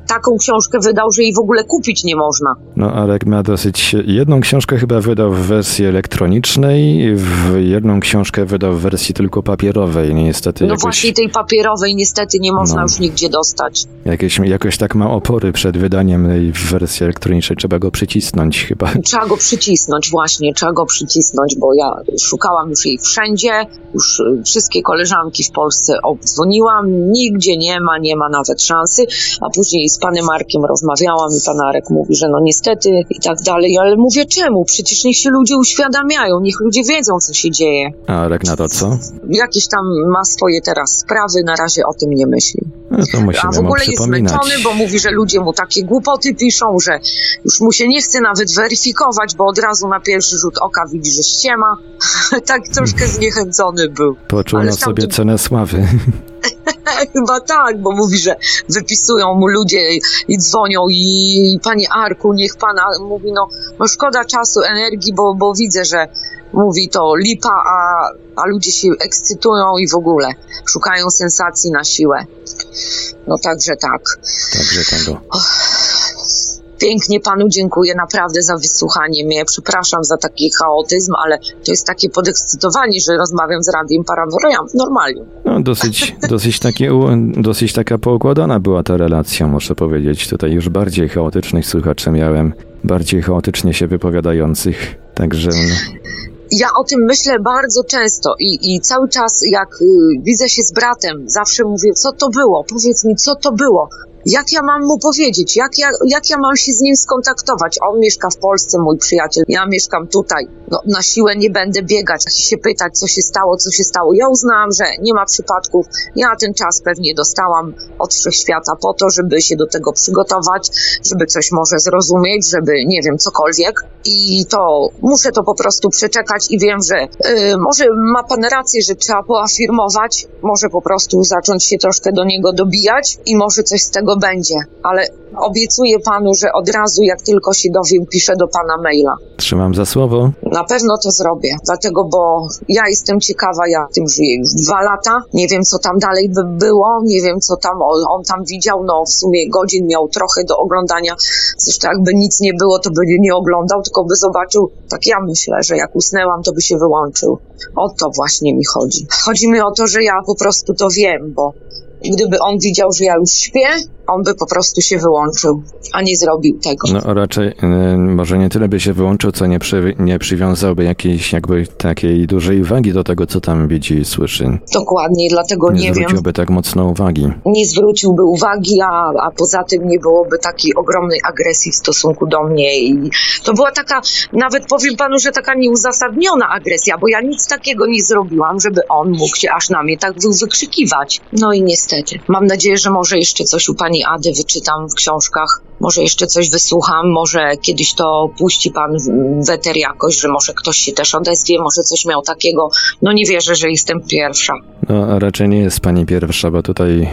taką książkę wydał, że jej w ogóle kupić nie można. No, Arek ma dosyć... Jedną książkę chyba wydał w wersji elektronicznej, w jedną książkę wydał w wersji tylko papierowej, niestety. No jakoś... właśnie tej papierowej niestety nie można no, już nigdzie dostać. Jakieś, jakoś tak ma opory przed wydaniem tej wersji elektronicznej, trzeba go przycisnąć chyba. Trzeba go przycisnąć właśnie, trzeba go przycisnąć, bo ja szukałam już jej wszędzie, już wszystkie koleżanki w Polsce dzwoniłam, nigdzie nie ma, nie ma nawet szansy, a później z panem Markiem rozmawiałam i pan Arek mówi, że no niestety i tak dalej, ale mówię czemu? Przecież niech się ludzie uświadamiają, niech ludzie wiedzą, co się dzieje. A Arek na to co? Jakieś tam ma swoje teraz sprawy, na razie o tym nie myśli. No to a w ogóle jest zmęczony, bo mówi, że ludzie mu takie głupoty piszą, że już mu się nie chce nawet weryfikować, bo od razu na pierwszy rzut oka widzi, że ściema. Tak troszkę zniechęcony był. Poczuł ale na sobie tamtym... cenę sławy. Chyba tak, bo mówi, że wypisują mu ludzie i dzwonią i panie Arku, niech pana, mówi no, no szkoda czasu, energii, bo, bo widzę, że mówi to lipa, a, a ludzie się ekscytują i w ogóle szukają sensacji na siłę. No także tak. Także tego. Pięknie panu dziękuję naprawdę za wysłuchanie mnie. Przepraszam za taki chaotyzm, ale to jest takie podekscytowanie, że rozmawiam z Radiem Paranormalium. No dosyć, dosyć, taki, dosyć taka poukładana była ta relacja, muszę powiedzieć. Tutaj już bardziej chaotycznych słuchaczy miałem, bardziej chaotycznie się wypowiadających, także... Ja o tym myślę bardzo często i, i cały czas jak y, widzę się z bratem, zawsze mówię, co to było? Powiedz mi, co to było? Jak ja mam mu powiedzieć? Jak ja, jak ja mam się z nim skontaktować? On mieszka w Polsce, mój przyjaciel, ja mieszkam tutaj. No, na siłę nie będę biegać, się pytać, co się stało, co się stało. Ja uznałam, że nie ma przypadków. Ja ten czas pewnie dostałam od wszechświata po to, żeby się do tego przygotować, żeby coś może zrozumieć, żeby, nie wiem, cokolwiek. I to muszę to po prostu przeczekać i wiem, że yy, może ma pan rację, że trzeba poafirmować, może po prostu zacząć się troszkę do niego dobijać i może coś z tego będzie, ale obiecuję panu, że od razu, jak tylko się dowiem, piszę do pana maila. Trzymam za słowo. Na pewno to zrobię, dlatego, bo ja jestem ciekawa, ja tym żyję już dwa lata, nie wiem, co tam dalej by było, nie wiem, co tam on, on tam widział, no w sumie godzin miał trochę do oglądania, zresztą jakby nic nie było, to by nie oglądał, tylko by zobaczył, tak ja myślę, że jak usnęłam, to by się wyłączył. O to właśnie mi chodzi. Chodzi mi o to, że ja po prostu to wiem, bo gdyby on widział, że ja już śpię, on by po prostu się wyłączył, a nie zrobił tego. No raczej y, może nie tyle by się wyłączył, co nie, przy, nie przywiązałby jakiejś jakby takiej dużej wagi do tego, co tam widzi i słyszy. Dokładnie, dlatego nie, nie wiem. Nie zwróciłby tak mocno uwagi. Nie zwróciłby uwagi, a, a poza tym nie byłoby takiej ogromnej agresji w stosunku do mnie. I to była taka, nawet powiem panu, że taka nieuzasadniona agresja, bo ja nic takiego nie zrobiłam, żeby on mógł się aż na mnie tak wykrzykiwać. No i niestety. Mam nadzieję, że może jeszcze coś u pani Ady wyczytam w książkach, może jeszcze coś wysłucham, może kiedyś to puści pan w eter jakoś, że może ktoś się też odezwie, może coś miał takiego. No nie wierzę, że jestem pierwsza. No raczej nie jest pani pierwsza, bo tutaj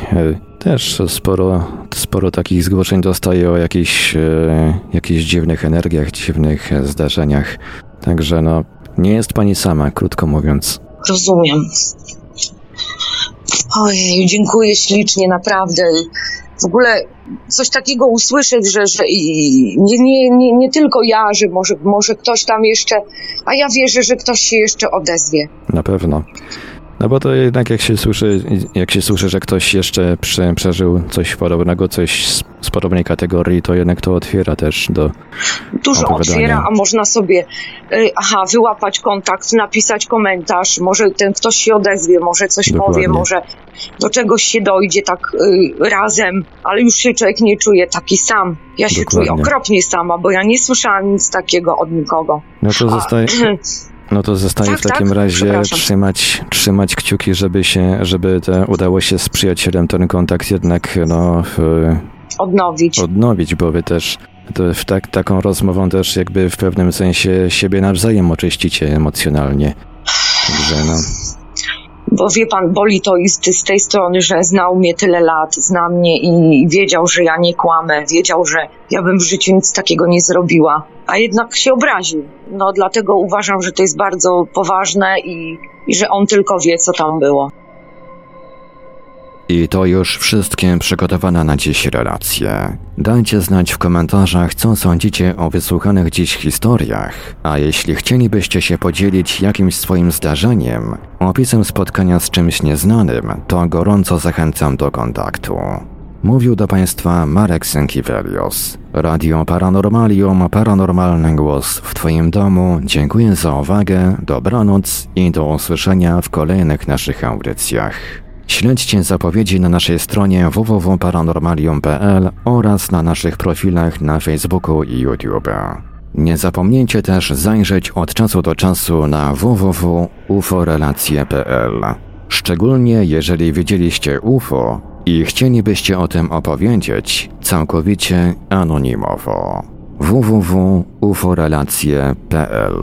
y, też sporo, sporo takich zgłoszeń dostaję o jakichś, y, jakichś dziwnych energiach, dziwnych zdarzeniach. Także no, nie jest pani sama, krótko mówiąc. Rozumiem. Ojej, dziękuję ślicznie, naprawdę. W ogóle coś takiego usłyszeć, że, że i nie, nie, nie, nie tylko ja, że może, może ktoś tam jeszcze, a ja wierzę, że ktoś się jeszcze odezwie. Na pewno. No bo to jednak jak się słyszy, jak się słyszy, że ktoś jeszcze prze, przeżył coś podobnego, coś z, z podobnej kategorii, to jednak to otwiera też do Dużo otwiera, a można sobie y, aha, wyłapać kontakt, napisać komentarz, może ten ktoś się odezwie, może coś Dokładnie. powie, może do czegoś się dojdzie tak y, razem, ale już się człowiek nie czuje taki sam. Ja się Dokładnie. czuję okropnie sama, bo ja nie słyszałam nic takiego od nikogo. No to zostaje... A, No to zostaje tak, w takim tak? razie trzymać, trzymać kciuki, żeby się, żeby te, udało się z przyjacielem ten kontakt jednak no, odnowić. odnowić, bo wy też to w tak, taką rozmową też jakby w pewnym sensie siebie nawzajem oczyścicie emocjonalnie. Także no. Bo wie pan, boli to i z tej strony, że znał mnie tyle lat, zna mnie i wiedział, że ja nie kłamę, wiedział, że ja bym w życiu nic takiego nie zrobiła, a jednak się obraził. No dlatego uważam, że to jest bardzo poważne i, i że on tylko wie, co tam było. I to już wszystkie przygotowane na dziś relacje. Dajcie znać w komentarzach, co sądzicie o wysłuchanych dziś historiach, a jeśli chcielibyście się podzielić jakimś swoim zdarzeniem, opisem spotkania z czymś nieznanym, to gorąco zachęcam do kontaktu. Mówił do Państwa Marek Sękiewicz. Radio Paranormalium, paranormalny głos w Twoim domu. Dziękuję za uwagę, dobranoc i do usłyszenia w kolejnych naszych audycjach. Śledźcie zapowiedzi na naszej stronie w w w kropka paranormalium kropka p l oraz na naszych profilach na Facebooku i YouTube. Nie zapomnijcie też zajrzeć od czasu do czasu na w w w kropka u f o relacje kropka p l. Szczególnie jeżeli widzieliście U F O i chcielibyście o tym opowiedzieć całkowicie anonimowo. w w w kropka u f o relacje kropka p l.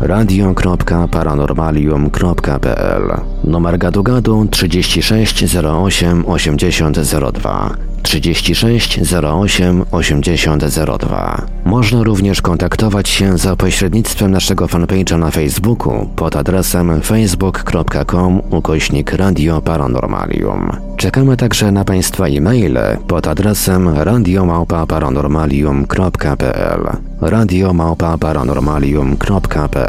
radio kropka paranormalium kropka p l, numer gadu-gadu trzydzieści sześć zero osiem osiemdziesiąt zero dwa, trzydzieści sześć zero osiem osiemdziesiąt zero dwa. Można również kontaktować się za pośrednictwem naszego fanpage'a na Facebooku pod adresem facebook kropka com ukośnik radio paranormalium. Czekamy także na Państwa e-maile pod adresem radio małpa paranormalium kropka p l, radio małpa paranormalium kropka p